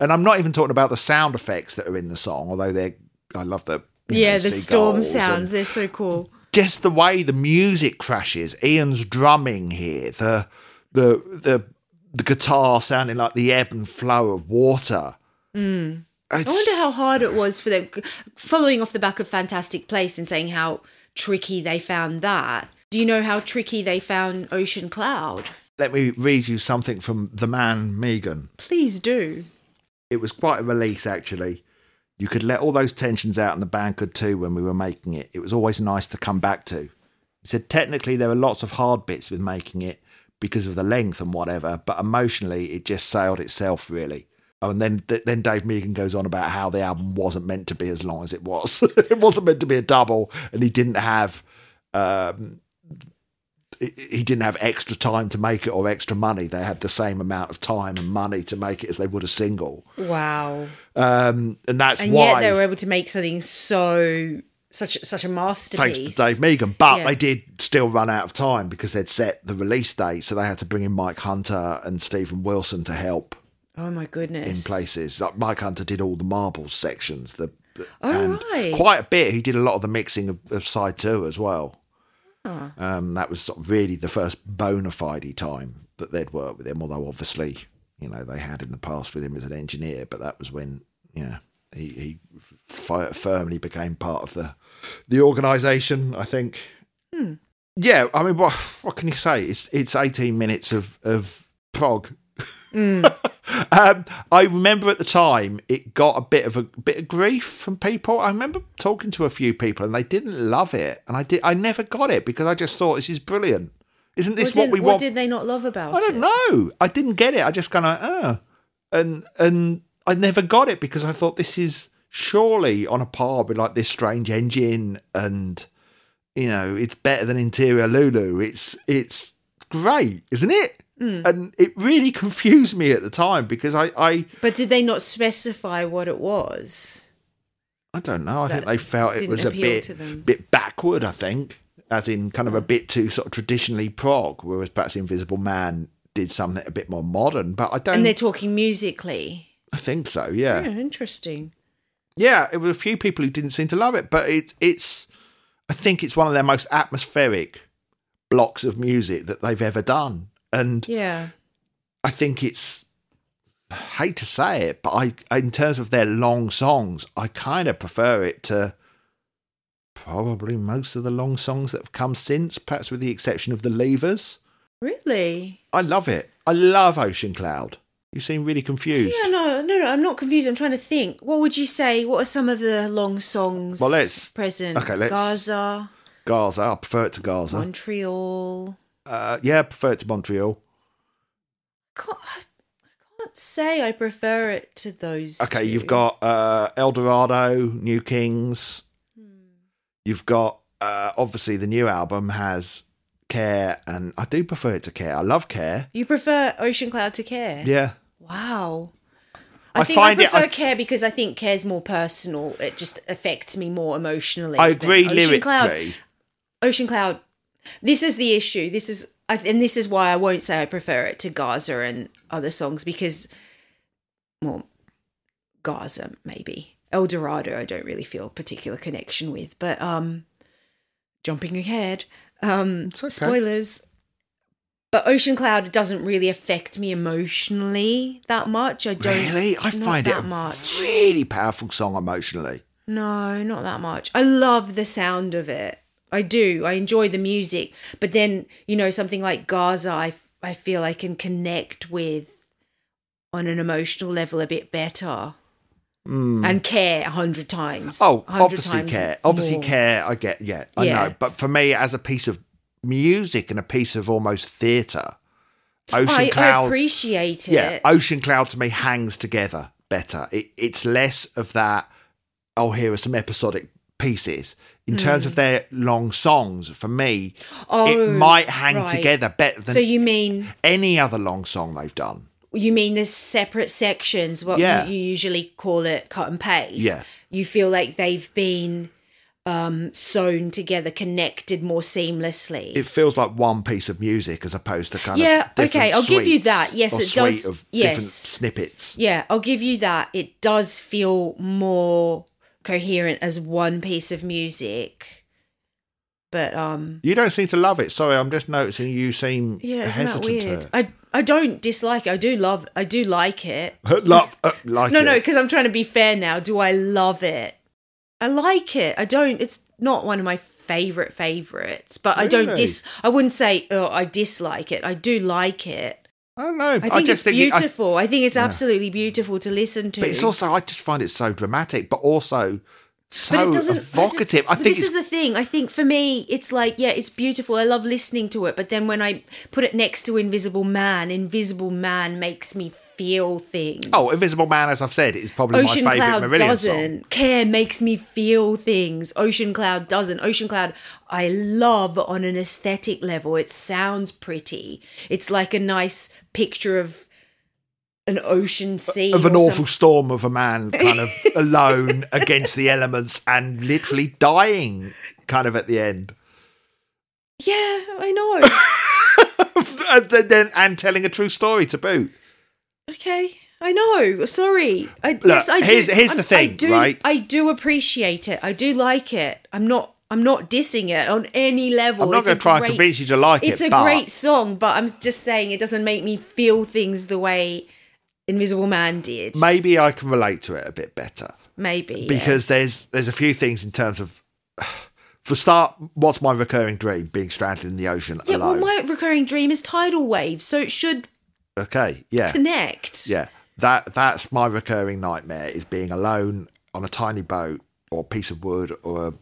And I'm not even talking about the sound effects that are in the song, although I love the the storm sounds, they're so cool. Just the way the music crashes, Ian's drumming here, the guitar sounding like the ebb and flow of water. I wonder how hard it was for them, following off the back of Fantastic Place and saying how tricky they found that. Do you know how tricky they found Ocean Cloud? Let me read you something from the man Meegan. Please do. It was quite a release, actually. You could let all those tensions out, and the band could too when we were making it. It was always nice to come back to. He said, technically, there were lots of hard bits with making it because of the length and whatever, but emotionally, it just sailed itself, really. Oh, and then Dave Meegan goes on about how the album wasn't meant to be as long as it was. It wasn't meant to be a double, and he didn't have extra time to make it or extra money. They had the same amount of time and money to make it as they would a single. Wow. And that's why they were able to make something such a masterpiece. Thanks to Dave Meegan, but they did still run out of time because they'd set the release date, so they had to bring in Mike Hunter and Stephen Wilson to help. Oh, my goodness. In places. Like Mike Hunter did all the marbles sections. Quite a bit. He did a lot of the mixing of side two as well. Oh. That was sort of really the first bona fide time that they'd worked with him, although obviously, they had in the past with him as an engineer, but that was when, he firmly became part of the organisation, I think. Yeah, I mean, what can you say? It's 18 minutes of prog. I remember at the time it got a bit of grief from people. I remember talking to a few people and they didn't love it, and I never got it because I just thought this is brilliant. Isn't this what we want? What did they not love about it? I don't know. I didn't get it. I just kind of and I never got it because I thought this is surely on a par with like This Strange Engine, and it's better than Interior Lulu. It's great, isn't it? And it really confused me at the time because I... But did they not specify what it was? I don't know. I think they felt it was a bit backward, I think, as in kind of a bit too sort of traditionally prog, whereas perhaps Invisible Man did something a bit more modern. But I don't... And they're talking musically. I think so, yeah. Yeah, interesting. Yeah, it was a few people who didn't seem to love it, but it's... I think it's one of their most atmospheric blocks of music that they've ever done. And yeah, I think it's, I hate to say it, but I in terms of their long songs, I kind of prefer it to probably most of the long songs that have come since, perhaps with the exception of The Leavers. Really? I love it. I love Ocean Cloud. You seem really confused. Yeah, no, I'm not confused. I'm trying to think. What would you say? What are some of the long songs present? Okay, Gaza. I prefer it to Gaza. Montreal. I prefer it to Montreal. I can't say I prefer it to those. Okay, you've got El Dorado, New Kings. You've got, obviously, the new album has Care, and I do prefer it to Care. I love Care. You prefer Ocean Cloud to Care? Yeah. Wow. I think I prefer Care because I think Care's more personal. It just affects me more emotionally. I agree lyrically. Ocean Cloud. This is the issue. This is why I won't say I prefer it to Gaza and other songs because, well, Gaza maybe. El Dorado I don't really feel a particular connection with, but jumping ahead, okay. Spoilers. But Ocean Cloud doesn't really affect me emotionally that much. I don't really. I find it a really powerful song emotionally. No, not that much. I love the sound of it. I do. I enjoy the music. But then, you know, something like Gaza, I feel I can connect with on an emotional level a bit better. And Care 100 times. Oh, 100 obviously times Care. More. Obviously Care, I get, I know. But for me, as a piece of music and a piece of almost theatre, Ocean Cloud... I appreciate it. Yeah, Ocean Cloud to me hangs together better. It's less of that, here are some episodic pieces. In terms of their long songs, for me, it might hang together better than any other long song they've done. You mean there's separate sections, you usually call it cut and paste. Yeah. You feel like they've been sewn together, connected more seamlessly. It feels like one piece of music as opposed to kind of different I'll give you that. Yes, it does. Of different snippets. Yeah, I'll give you that. It does feel more... coherent as one piece of music, but you don't seem to love it. Sorry, I'm just noticing you seem hesitant. Isn't that weird? I don't dislike it. I do like it. Because I'm trying to be fair now. Do I love it? I like it. I don't. It's not one of my favorites, but really? I wouldn't say I dislike it. I do like it. I don't know. I think it's beautiful. I think it's absolutely beautiful to listen to. But it's also, I just find it so dramatic, but also so evocative. I think this is the thing. I think for me, it's like, it's beautiful. I love listening to it. But then when I put it next to Invisible Man makes me feel things. Oh, Invisible Man, as I've said, is probably my favourite Marillion song. Care makes me feel things. Ocean Cloud doesn't. Ocean Cloud, I love on an aesthetic level. It sounds pretty. It's like a nice picture of an ocean scene. Of an awful storm of a man kind of alone against the elements and literally dying kind of at the end. Yeah, I know. and telling a true story to boot. Okay, I know. Sorry. Here's the thing, right? I do appreciate it. I do like it. I'm not dissing it on any level. I'm not going to try and convince you to like it. It's a great song, but I'm just saying it doesn't make me feel things the way Invisible Man did. Maybe I can relate to it a bit better. Maybe. Because there's a few things in terms of... For start, what's my recurring dream? Being stranded in the ocean alone. Well, my recurring dream is tidal waves, so it should... Okay, yeah. Connect. Yeah, that's my recurring nightmare is being alone on a tiny boat or a piece of wood or a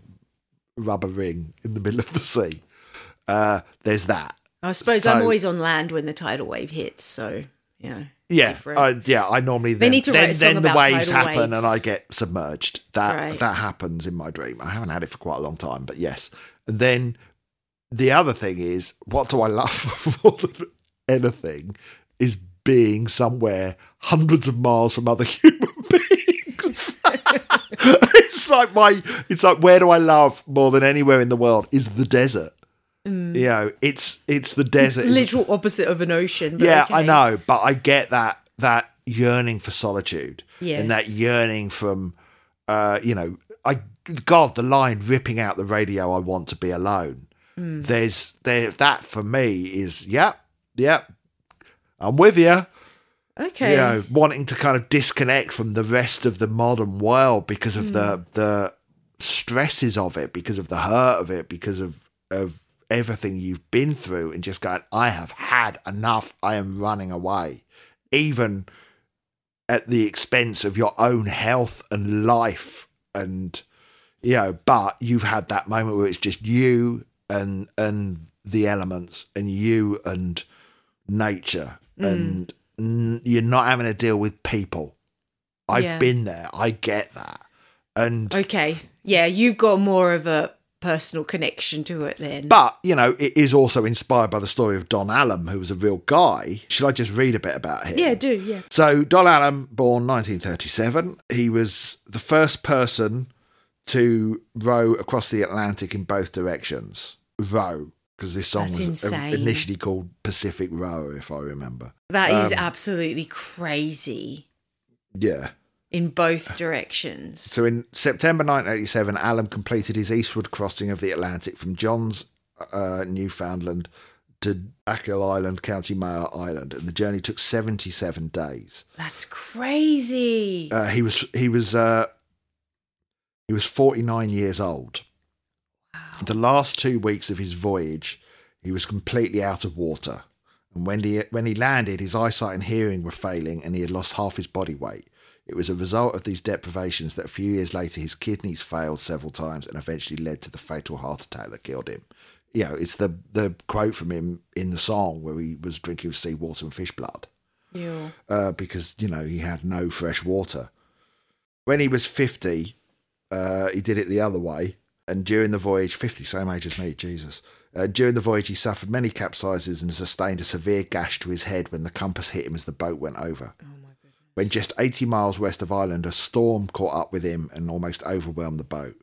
rubber ring in the middle of the sea. There's that. I suppose I'm always on land when the tidal wave hits, so, you know. Yeah, I normally then the waves happen and I get submerged. That happens in my dream. I haven't had it for quite a long time, but yes. And then the other thing is, what do I love more than anything is being somewhere hundreds of miles from other human beings. It's like where do I love more than anywhere in the world is the desert. Mm. You know, it's the desert. Literal opposite of an ocean. But yeah, okay. I know, but I get that yearning for solitude, yes, and that yearning from, the line ripping out the radio, I want to be alone. Mm. There's that for me is, yep, I'm with you. Okay. You know, wanting to kind of disconnect from the rest of the modern world because of the stresses of it, because of the hurt of it, because of everything you've been through, and just going, I have had enough. I am running away, even at the expense of your own health and life. And, but you've had that moment where it's just you and the elements and you and nature and you're not having to deal with people. I've been there. I get that. And okay. Yeah. You've got more of a personal connection to it then. But, it is also inspired by the story of Don Allum, who was a real guy. Shall I just read a bit about him? Yeah, do, yeah. So Don Allum, born 1937, he was the first person to row across the Atlantic in both directions. Row, because this song was initially called Pacific Row, if I remember. That is absolutely crazy. Yeah. In both directions. So in September 1987, Allum completed his eastward crossing of the Atlantic from Johns, Newfoundland, to Achill Island, County Mayo Island, and the journey took 77 days. That's crazy. He was 49 years old. Wow. The last 2 weeks of his voyage, he was completely out of water, and when he landed, his eyesight and hearing were failing, and he had lost half his body weight. It was a result of these deprivations that a few years later his kidneys failed several times and eventually led to the fatal heart attack that killed him. It's the quote from him in the song where he was drinking seawater and fish blood. Yeah. Because, he had no fresh water. When he was 50, he did it the other way. And during the voyage, 50, same age as me, Jesus. During the voyage, he suffered many capsizes and sustained a severe gash to his head when the compass hit him as the boat went over. Oh, my. When just 80 miles west of Ireland, a storm caught up with him and almost overwhelmed the boat.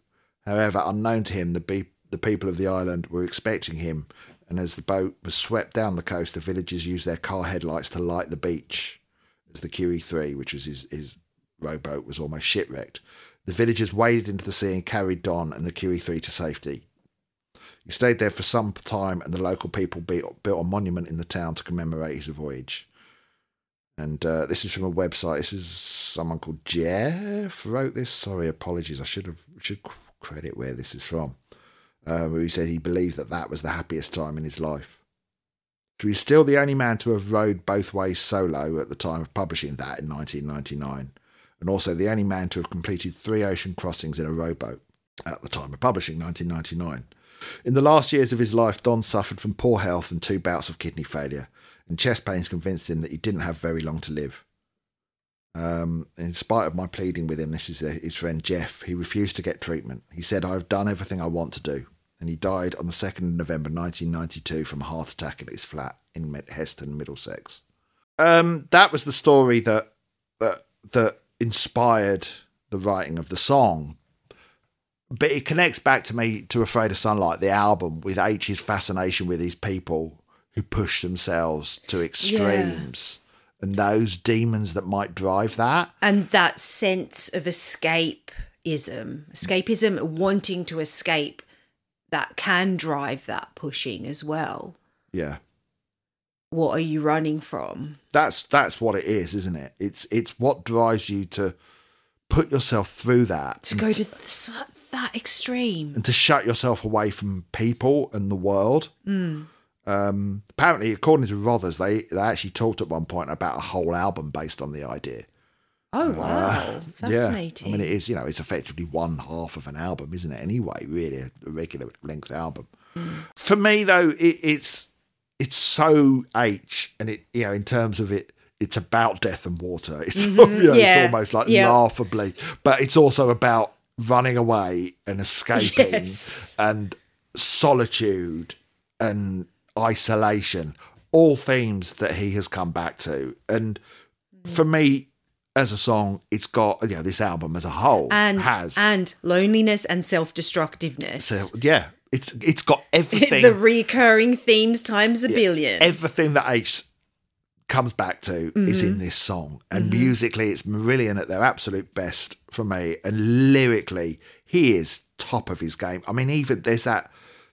However, unknown to him, the people of the island were expecting him, and as the boat was swept down the coast, the villagers used their car headlights to light the beach, as the QE3, which was his rowboat, was almost shipwrecked. The villagers waded into the sea and carried Don and the QE3 to safety. He stayed there for some time, and the local people built a monument in the town to commemorate his voyage. And this is from a website. This is someone called Jeff wrote this. Sorry, apologies. I should credit where this is from. Where he said he believed that was the happiest time in his life. So he's still the only man to have rowed both ways solo at the time of publishing that in 1999. And also the only man to have completed 3 ocean crossings in a rowboat at the time of publishing 1999. In the last years of his life, Don suffered from poor health and 2 bouts of kidney failure. And chest pains convinced him that he didn't have very long to live. In spite of my pleading with him, this is his friend Jeff, he refused to get treatment. He said, I've done everything I want to do. And he died on the 2nd of November 1992 from a heart attack at his flat in Heston, Middlesex. That was the story that inspired the writing of the song. But it connects back to me to Afraid of Sunlight, the album, with H's fascination with his people who push themselves to extremes, and those demons that might drive that. And that sense of escapism, wanting to escape, that can drive that pushing as well. Yeah. What are you running from? That's what it is, isn't it? It's what drives you to put yourself through that. To go to that extreme. And to shut yourself away from people and the world. Mm. Apparently, according to Rothers, they actually talked at one point about a whole album based on the idea. Oh, wow. Fascinating. Yeah. I mean, it is, it's effectively one half of an album, isn't it? Anyway, really, a regular length album. Mm. For me, though, it's so H, and it, in terms of it, it's about death and water. It's, it's almost like laughably, but it's also about running away and escaping and solitude and isolation, all themes that he has come back to. And for me, as a song, it's got, you know, this album as a whole has. And loneliness and self-destructiveness. So, yeah. It's got everything. The recurring themes times a billion. Everything that H comes back to is in this song. And musically, it's Marillion at their absolute best for me. And lyrically, he is top of his game. I mean, even there's the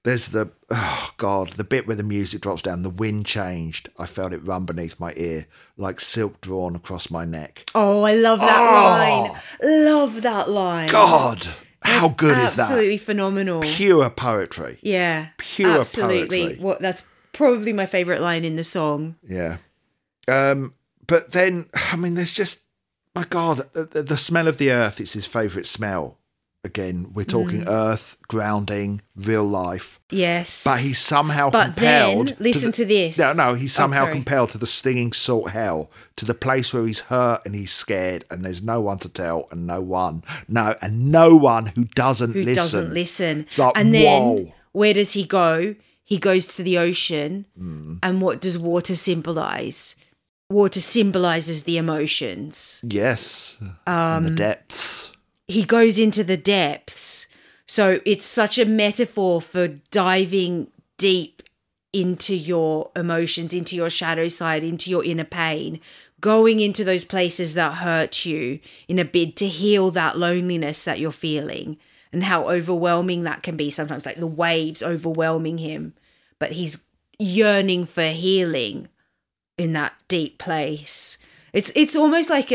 bit where the music drops down, the wind changed. I felt it run beneath my ear, like silk drawn across my neck. Oh, I love that line. Love that line. God. How that's good is that? Absolutely phenomenal. Pure poetry. Yeah. Pure absolutely. Poetry. Well, that's probably my favourite line in the song. Yeah. But then, I mean, there's just, my God, the smell of the earth is his favourite smell. Again, we're talking earth, grounding, real life. Yes. But he's somehow compelled. Then, listen to this. No, he's somehow compelled to the stinging salt hell, to the place where he's hurt and he's scared and there's no one to tell and no one who doesn't listen. It's like, and then, whoa. Where does he go? He goes to the ocean. Mm. And what does water symbolise? Water symbolises the emotions. Yes. And the depths. He goes into the depths. So it's such a metaphor for diving deep into your emotions, into your shadow side, into your inner pain, going into those places that hurt you in a bid to heal that loneliness that you're feeling, and how overwhelming that can be sometimes, like the waves overwhelming him. But he's yearning for healing in that deep place. It's almost like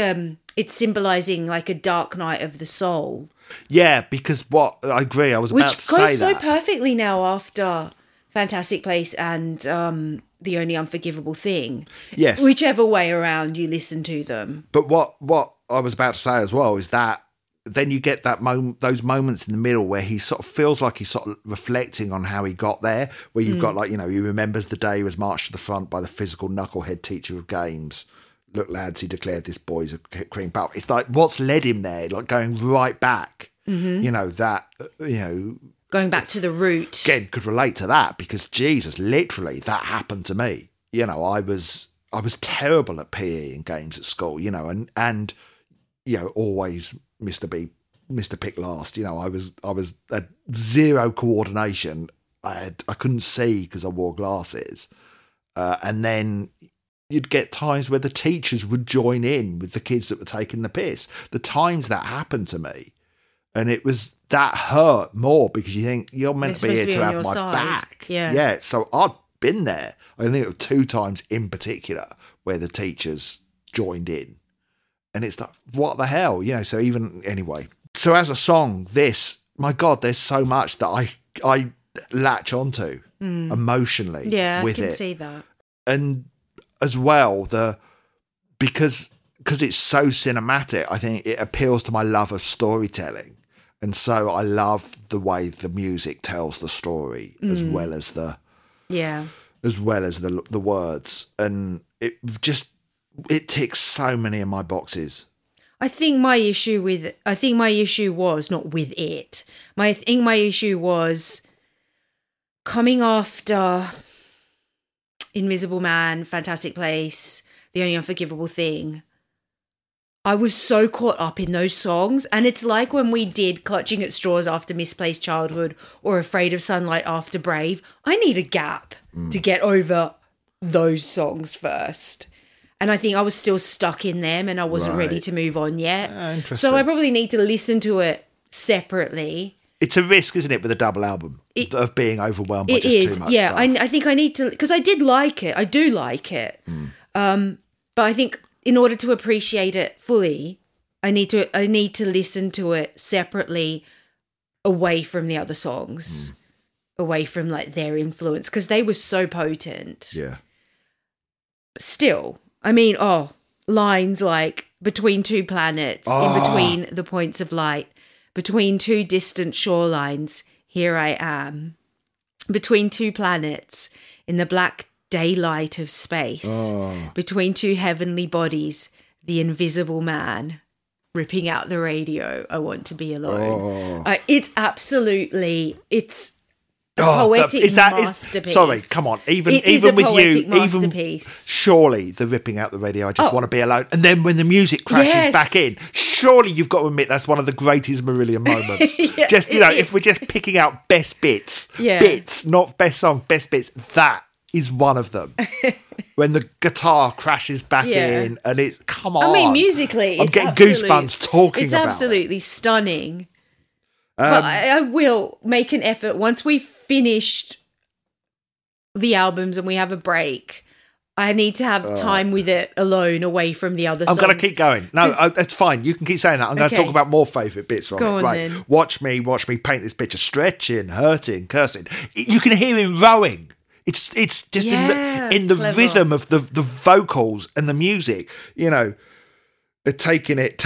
it's symbolising like a dark night of the soul. Yeah, because I agree, I was about to say that. Which goes so perfectly now after Fantastic Place and The Only Unforgivable Thing. Yes. Whichever way around you listen to them. But what I was about to say as well is that then you get that those moments in the middle where he sort of feels like he's sort of reflecting on how he got there, where you've got like, you know, he remembers the day he was marched to the front by the physical knucklehead teacher of games. Look, lads, he declared this boy's a cream puff. It's like, what's led him there? Like going right back, you know, that, you know. Going back to the root. Again, could relate to that because, Jesus, literally that happened to me. You know, I was terrible at PE and games at school, you know, and you know, always Mr. Pick last. You know, I was at zero coordination. I couldn't see because I wore glasses. And then you'd get times where the teachers would join in with the kids that were taking the piss. The times that happened to me, and it was that hurt more because you think you're meant to be here to have my back. Yeah. So I'd been there. I think it was 2 times in particular where the teachers joined in, and it's like, what the hell, you know? So even anyway, so as a song, this, my God, there's so much that I latch onto emotionally. Yeah, with I can see that. And as well, because it's so cinematic, I think it appeals to my love of storytelling, and so I love the way the music tells the story as well as the words, and it ticks so many of my boxes. I think my issue was coming after Invisible Man, Fantastic Place, The Only Unforgivable Thing. I was so caught up in those songs. And it's like when we did Clutching at Straws after Misplaced Childhood or Afraid of Sunlight after Brave. I need a gap to get over those songs first. And I think I was still stuck in them and I wasn't ready to move on yet. So I probably need to listen to it separately. It's a risk, isn't it, with a double album of being overwhelmed by just too much stuff. I think I need to, because I did like it. I do like it. But I think in order to appreciate it fully, I need to listen to it separately, away from the other songs, away from like their influence, because they were so potent. Yeah. Still, I mean, lines like Between Two Planets, In Between the Points of Light, Between Two Distant Shorelines, Here I Am. Between Two Planets, In the Black Daylight of Space. Between Two Heavenly Bodies, The Invisible Man. Ripping Out the Radio, I Want to Be Alone. It's absolutely, it's Poetic masterpiece. Sorry, come on. Even with you, surely the ripping out the radio, I just want to be alone. And then when the music crashes back in, surely you've got to admit that's one of the greatest Marillion moments. Just, you know, if we're just picking out best bits, not best song, best bits, that is one of them. When the guitar crashes back in and it's, come on. I mean, musically, I'm getting goosebumps talking about it. It's absolutely stunning. But I will make an effort once we've finished the albums and we have a break. I need to have time with it alone, away from the other songs. I'm going to keep going. No, that's fine. You can keep saying that. I'm going to talk about more favourite bits from it. Right. Then. Watch me paint this picture. Stretching, hurting, cursing. You can hear him rowing. It's just in the rhythm of the vocals and the music, you know. Taking it.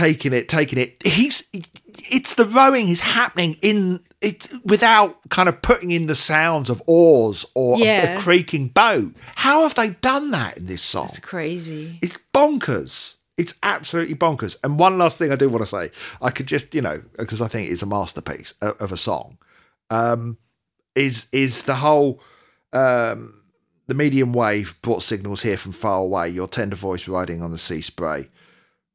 It's the rowing is happening in it without kind of putting in the sounds of oars or a creaking boat. How have they done that in this song? It's crazy. It's bonkers. It's absolutely bonkers. And one last thing I do want to say, I could just, you know, because I think it's a masterpiece of a song, is the whole. The medium wave brought signals here from far away. Your tender voice riding on the sea spray.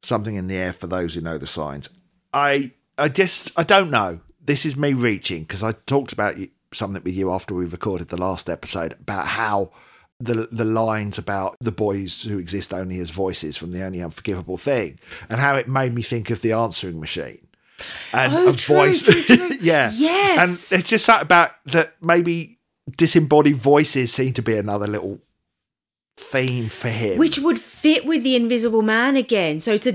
Something in the air for those who know the signs. I don't know. This is me reaching because I talked about something with you after we recorded the last episode about how the lines about the boys who exist only as voices from The Only Unforgivable Thing and how it made me think of The Answering Machine. And true. Yes. And it's just that about that maybe disembodied voices seem to be another little theme for him, which would fit with the Invisible Man again. So it's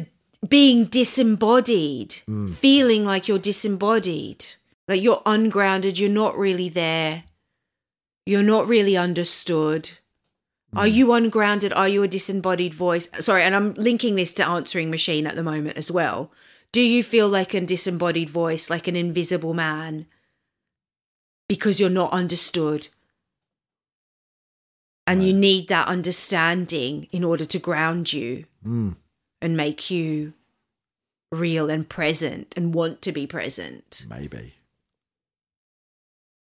being disembodied, feeling like you're disembodied, like you're ungrounded, you're not really there, you're not really understood. Are you ungrounded? Are you a disembodied voice? Sorry, and I'm linking this to Answering Machine at the moment as well. Do you feel like a disembodied voice, like an invisible man, because you're not understood? And you need that understanding in order to ground you and make you real and present and want to be present. Maybe.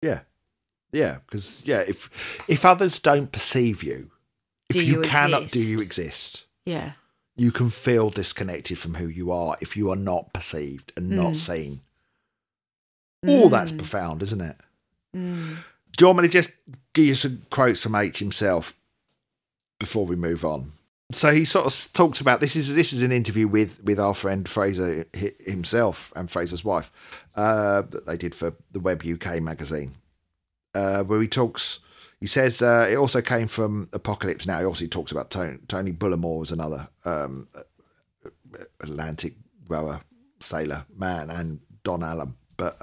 Yeah. Yeah. Because, if others don't perceive you, do you exist? Yeah. You can feel disconnected from who you are if you are not perceived and not seen. Oh, that's profound, isn't it? Mm. Do you want me to just give you some quotes from H himself before we move on? So he sort of talks about this is an interview with our friend Fraser himself and Fraser's wife that they did for The Web UK magazine, where he talks. He says it also came from Apocalypse Now. He obviously talks about Tony Bullimore as another Atlantic rower, sailor, man, and Don Allum. But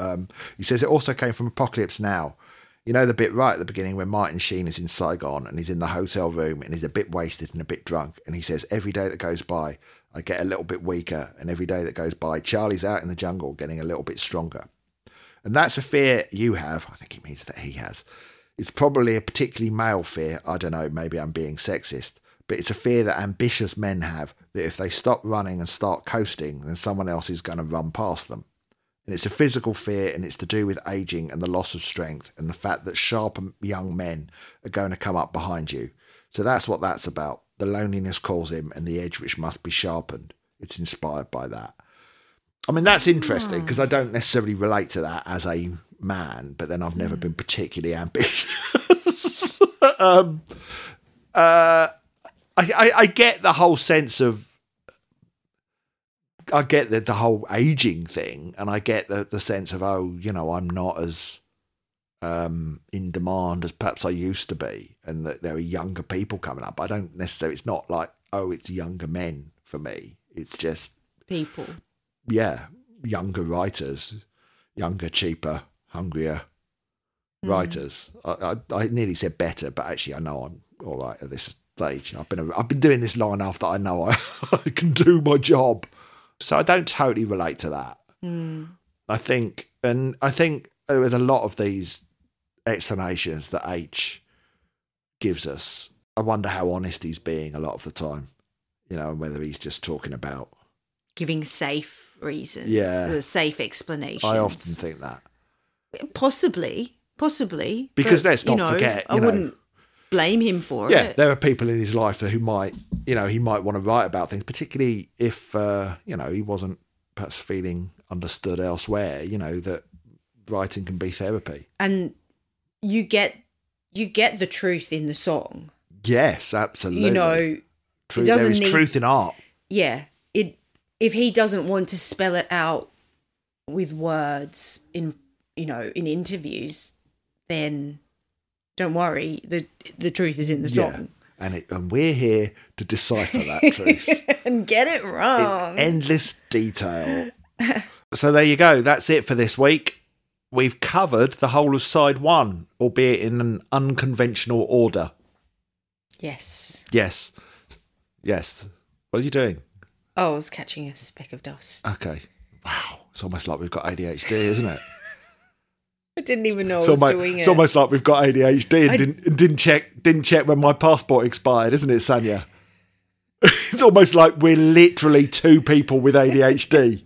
he says it also came from Apocalypse Now. You know the bit right at the beginning where Martin Sheen is in Saigon and he's in the hotel room and he's a bit wasted and a bit drunk. And he says, every day that goes by, I get a little bit weaker. And every day that goes by, Charlie's out in the jungle getting a little bit stronger. And that's a fear you have. I think it means that he has. It's probably a particularly male fear. I don't know, maybe I'm being sexist. But it's a fear that ambitious men have, that if they stop running and start coasting, then someone else is going to run past them. And it's a physical fear, and it's to do with aging and the loss of strength and the fact that sharp young men are going to come up behind you. So that's what that's about. The loneliness calls him and the edge which must be sharpened. It's inspired by that. I mean, that's interesting because I don't necessarily relate to that as a man, but then I've never been particularly ambitious. I get the whole sense of, I get the whole aging thing, and I get the sense of, oh, you know, I'm not as in demand as perhaps I used to be, and that there are younger people coming up. I don't necessarily, it's not like, oh, it's younger men for me. It's just people. Yeah. Younger writers, younger, cheaper, hungrier writers. I nearly said better, but actually I know I'm all right at this stage. I've been doing this long enough that I know I can do my job. So I don't totally relate to that. I think with a lot of these explanations that H gives us, I wonder how honest he's being a lot of the time, you know, and whether he's just talking about giving safe reasons, safe explanations. I often think that. Possibly. Possibly. Because let's not forget. I wouldn't blame him for it. Yeah, there are people in his life who might, he might want to write about things, particularly if, he wasn't perhaps feeling understood elsewhere, that writing can be therapy. And you get the truth in the song. Yes, absolutely. Truth, there is truth in art. Yeah. If he doesn't want to spell it out with words in interviews, then don't worry. The truth is in the song. And we're here to decipher that truth. And get it wrong. In endless detail. So there you go. That's it for this week. We've covered the whole of side one, albeit in an unconventional order. Yes. What are you doing? Oh, I was catching a speck of dust. Okay. Wow. It's almost like we've got ADHD, isn't it? I didn't even know I was doing it. It's almost like we've got ADHD and didn't check when my passport expired, isn't it, Sanya? It's almost like we're literally two people with ADHD.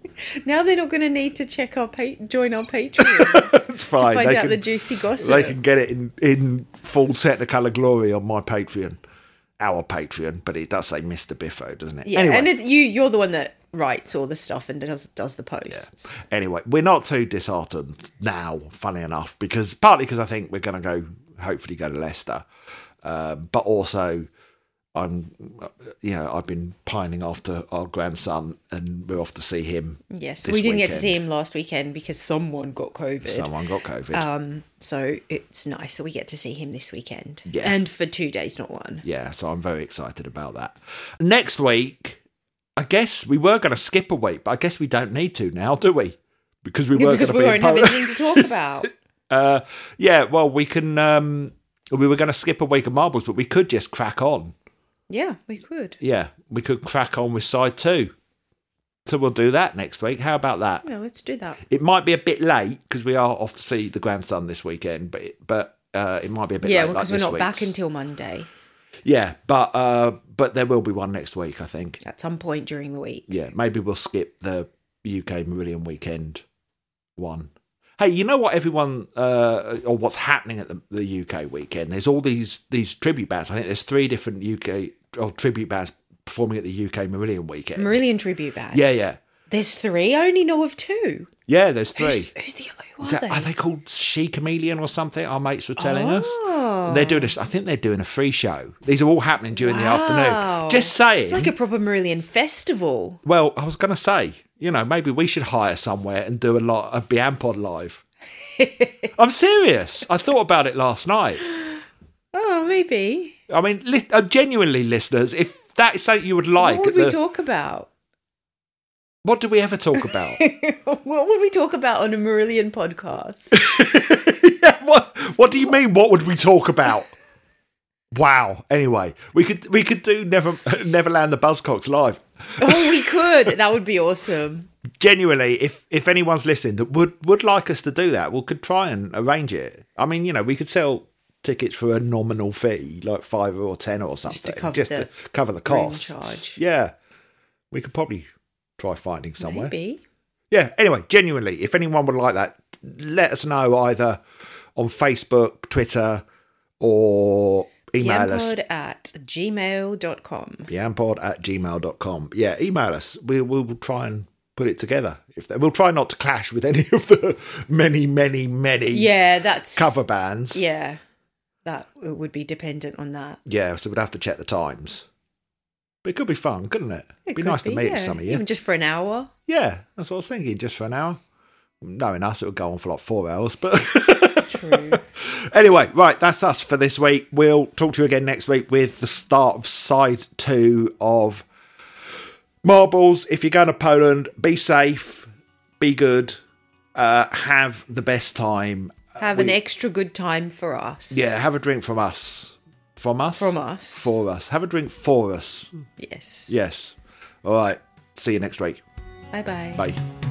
Now they're not going to need to join our Patreon. It's fine. To find out the juicy gossip. They can get it in full Technicolor glory on my Patreon. Our Patreon, but it does say Mr. Biffo, doesn't it? Yeah, anyway. And you're the one that writes all the stuff and does the posts. Yeah. Anyway, we're not too disheartened now, funny enough, because I think we're going to hopefully go to Leicester, but also I've been pining after our grandson, and we're off to see him. Yes, we didn't get to see him last weekend because someone got COVID. So it's nice. So we get to see him this weekend, and for 2 days, not one. Yeah, so I'm very excited about that. Next week, I guess we were going to skip a week, but I guess we don't need to now, do we? Because we won't have anything to talk about. We can. We were going to skip a week of marbles, but we could just crack on. Yeah, we could. Yeah, we could crack on with side two. So we'll do that next week. How about that? Yeah, let's do that. It might be a bit late because we are off to see the grandson this weekend, but it might be a bit late. Yeah, because we're not back until Monday. Yeah, but there will be one next week, I think. At some point during the week. Yeah, maybe we'll skip the UK Marillion Weekend one. Hey, you know what everyone, or what's happening at the UK weekend? There's all these tribute bands. I think there's 3 different UK tribute bands performing at the UK Marillion Weekend. Marillion tribute bands? Yeah. There's 3? I only know of 2. Yeah, there's 3. Who are they? Are they called She Chameleon or something? Our mates were telling us. I think they're doing a free show. These are all happening during the afternoon. Just saying. It's like a proper Marillion festival. Well, I was going to say... maybe we should hire somewhere and do a Beampod live. I'm serious. I thought about it last night. Oh, maybe. I mean, genuinely, listeners, if that is something you would like... What would we talk about? What do we ever talk about? What would we talk about on a Marillion podcast? What do you mean, what would we talk about? Wow. Anyway, we could do Neverland the Buzzcocks live. Oh, we could. That would be awesome. Genuinely, if anyone's listening that would like us to do that, we could try and arrange it. I mean, we could sell tickets for a nominal fee, like 5 or 10 or something, just to cover the costs. Yeah. We could probably try finding somewhere. Maybe. Yeah. Anyway, genuinely, if anyone would like that, let us know either on Facebook, Twitter, or... Email us. Beampod@gmail.com. Beampod@gmail.com. Yeah, email us. We'll try and put it together. We'll try not to clash with any of the many cover bands. Yeah, that would be dependent on that. Yeah, so we'd have to check the times. But it could be fun, couldn't it? It'd be nice to meet some of you. Even just for an hour. Yeah, that's what I was thinking, just for an hour. Knowing us, it'll go on for like 4 hours, but... True. Anyway, right, that's us for this week. We'll talk to you again next week with the start of side 2 of Marbles. If you're going to Poland, be safe, be good, have the best time. Have an extra good time for us. Yeah, have a drink from us. From us? From us. For us. Have a drink for us. Yes. Yes. All right, see you next week. Bye-bye. Bye.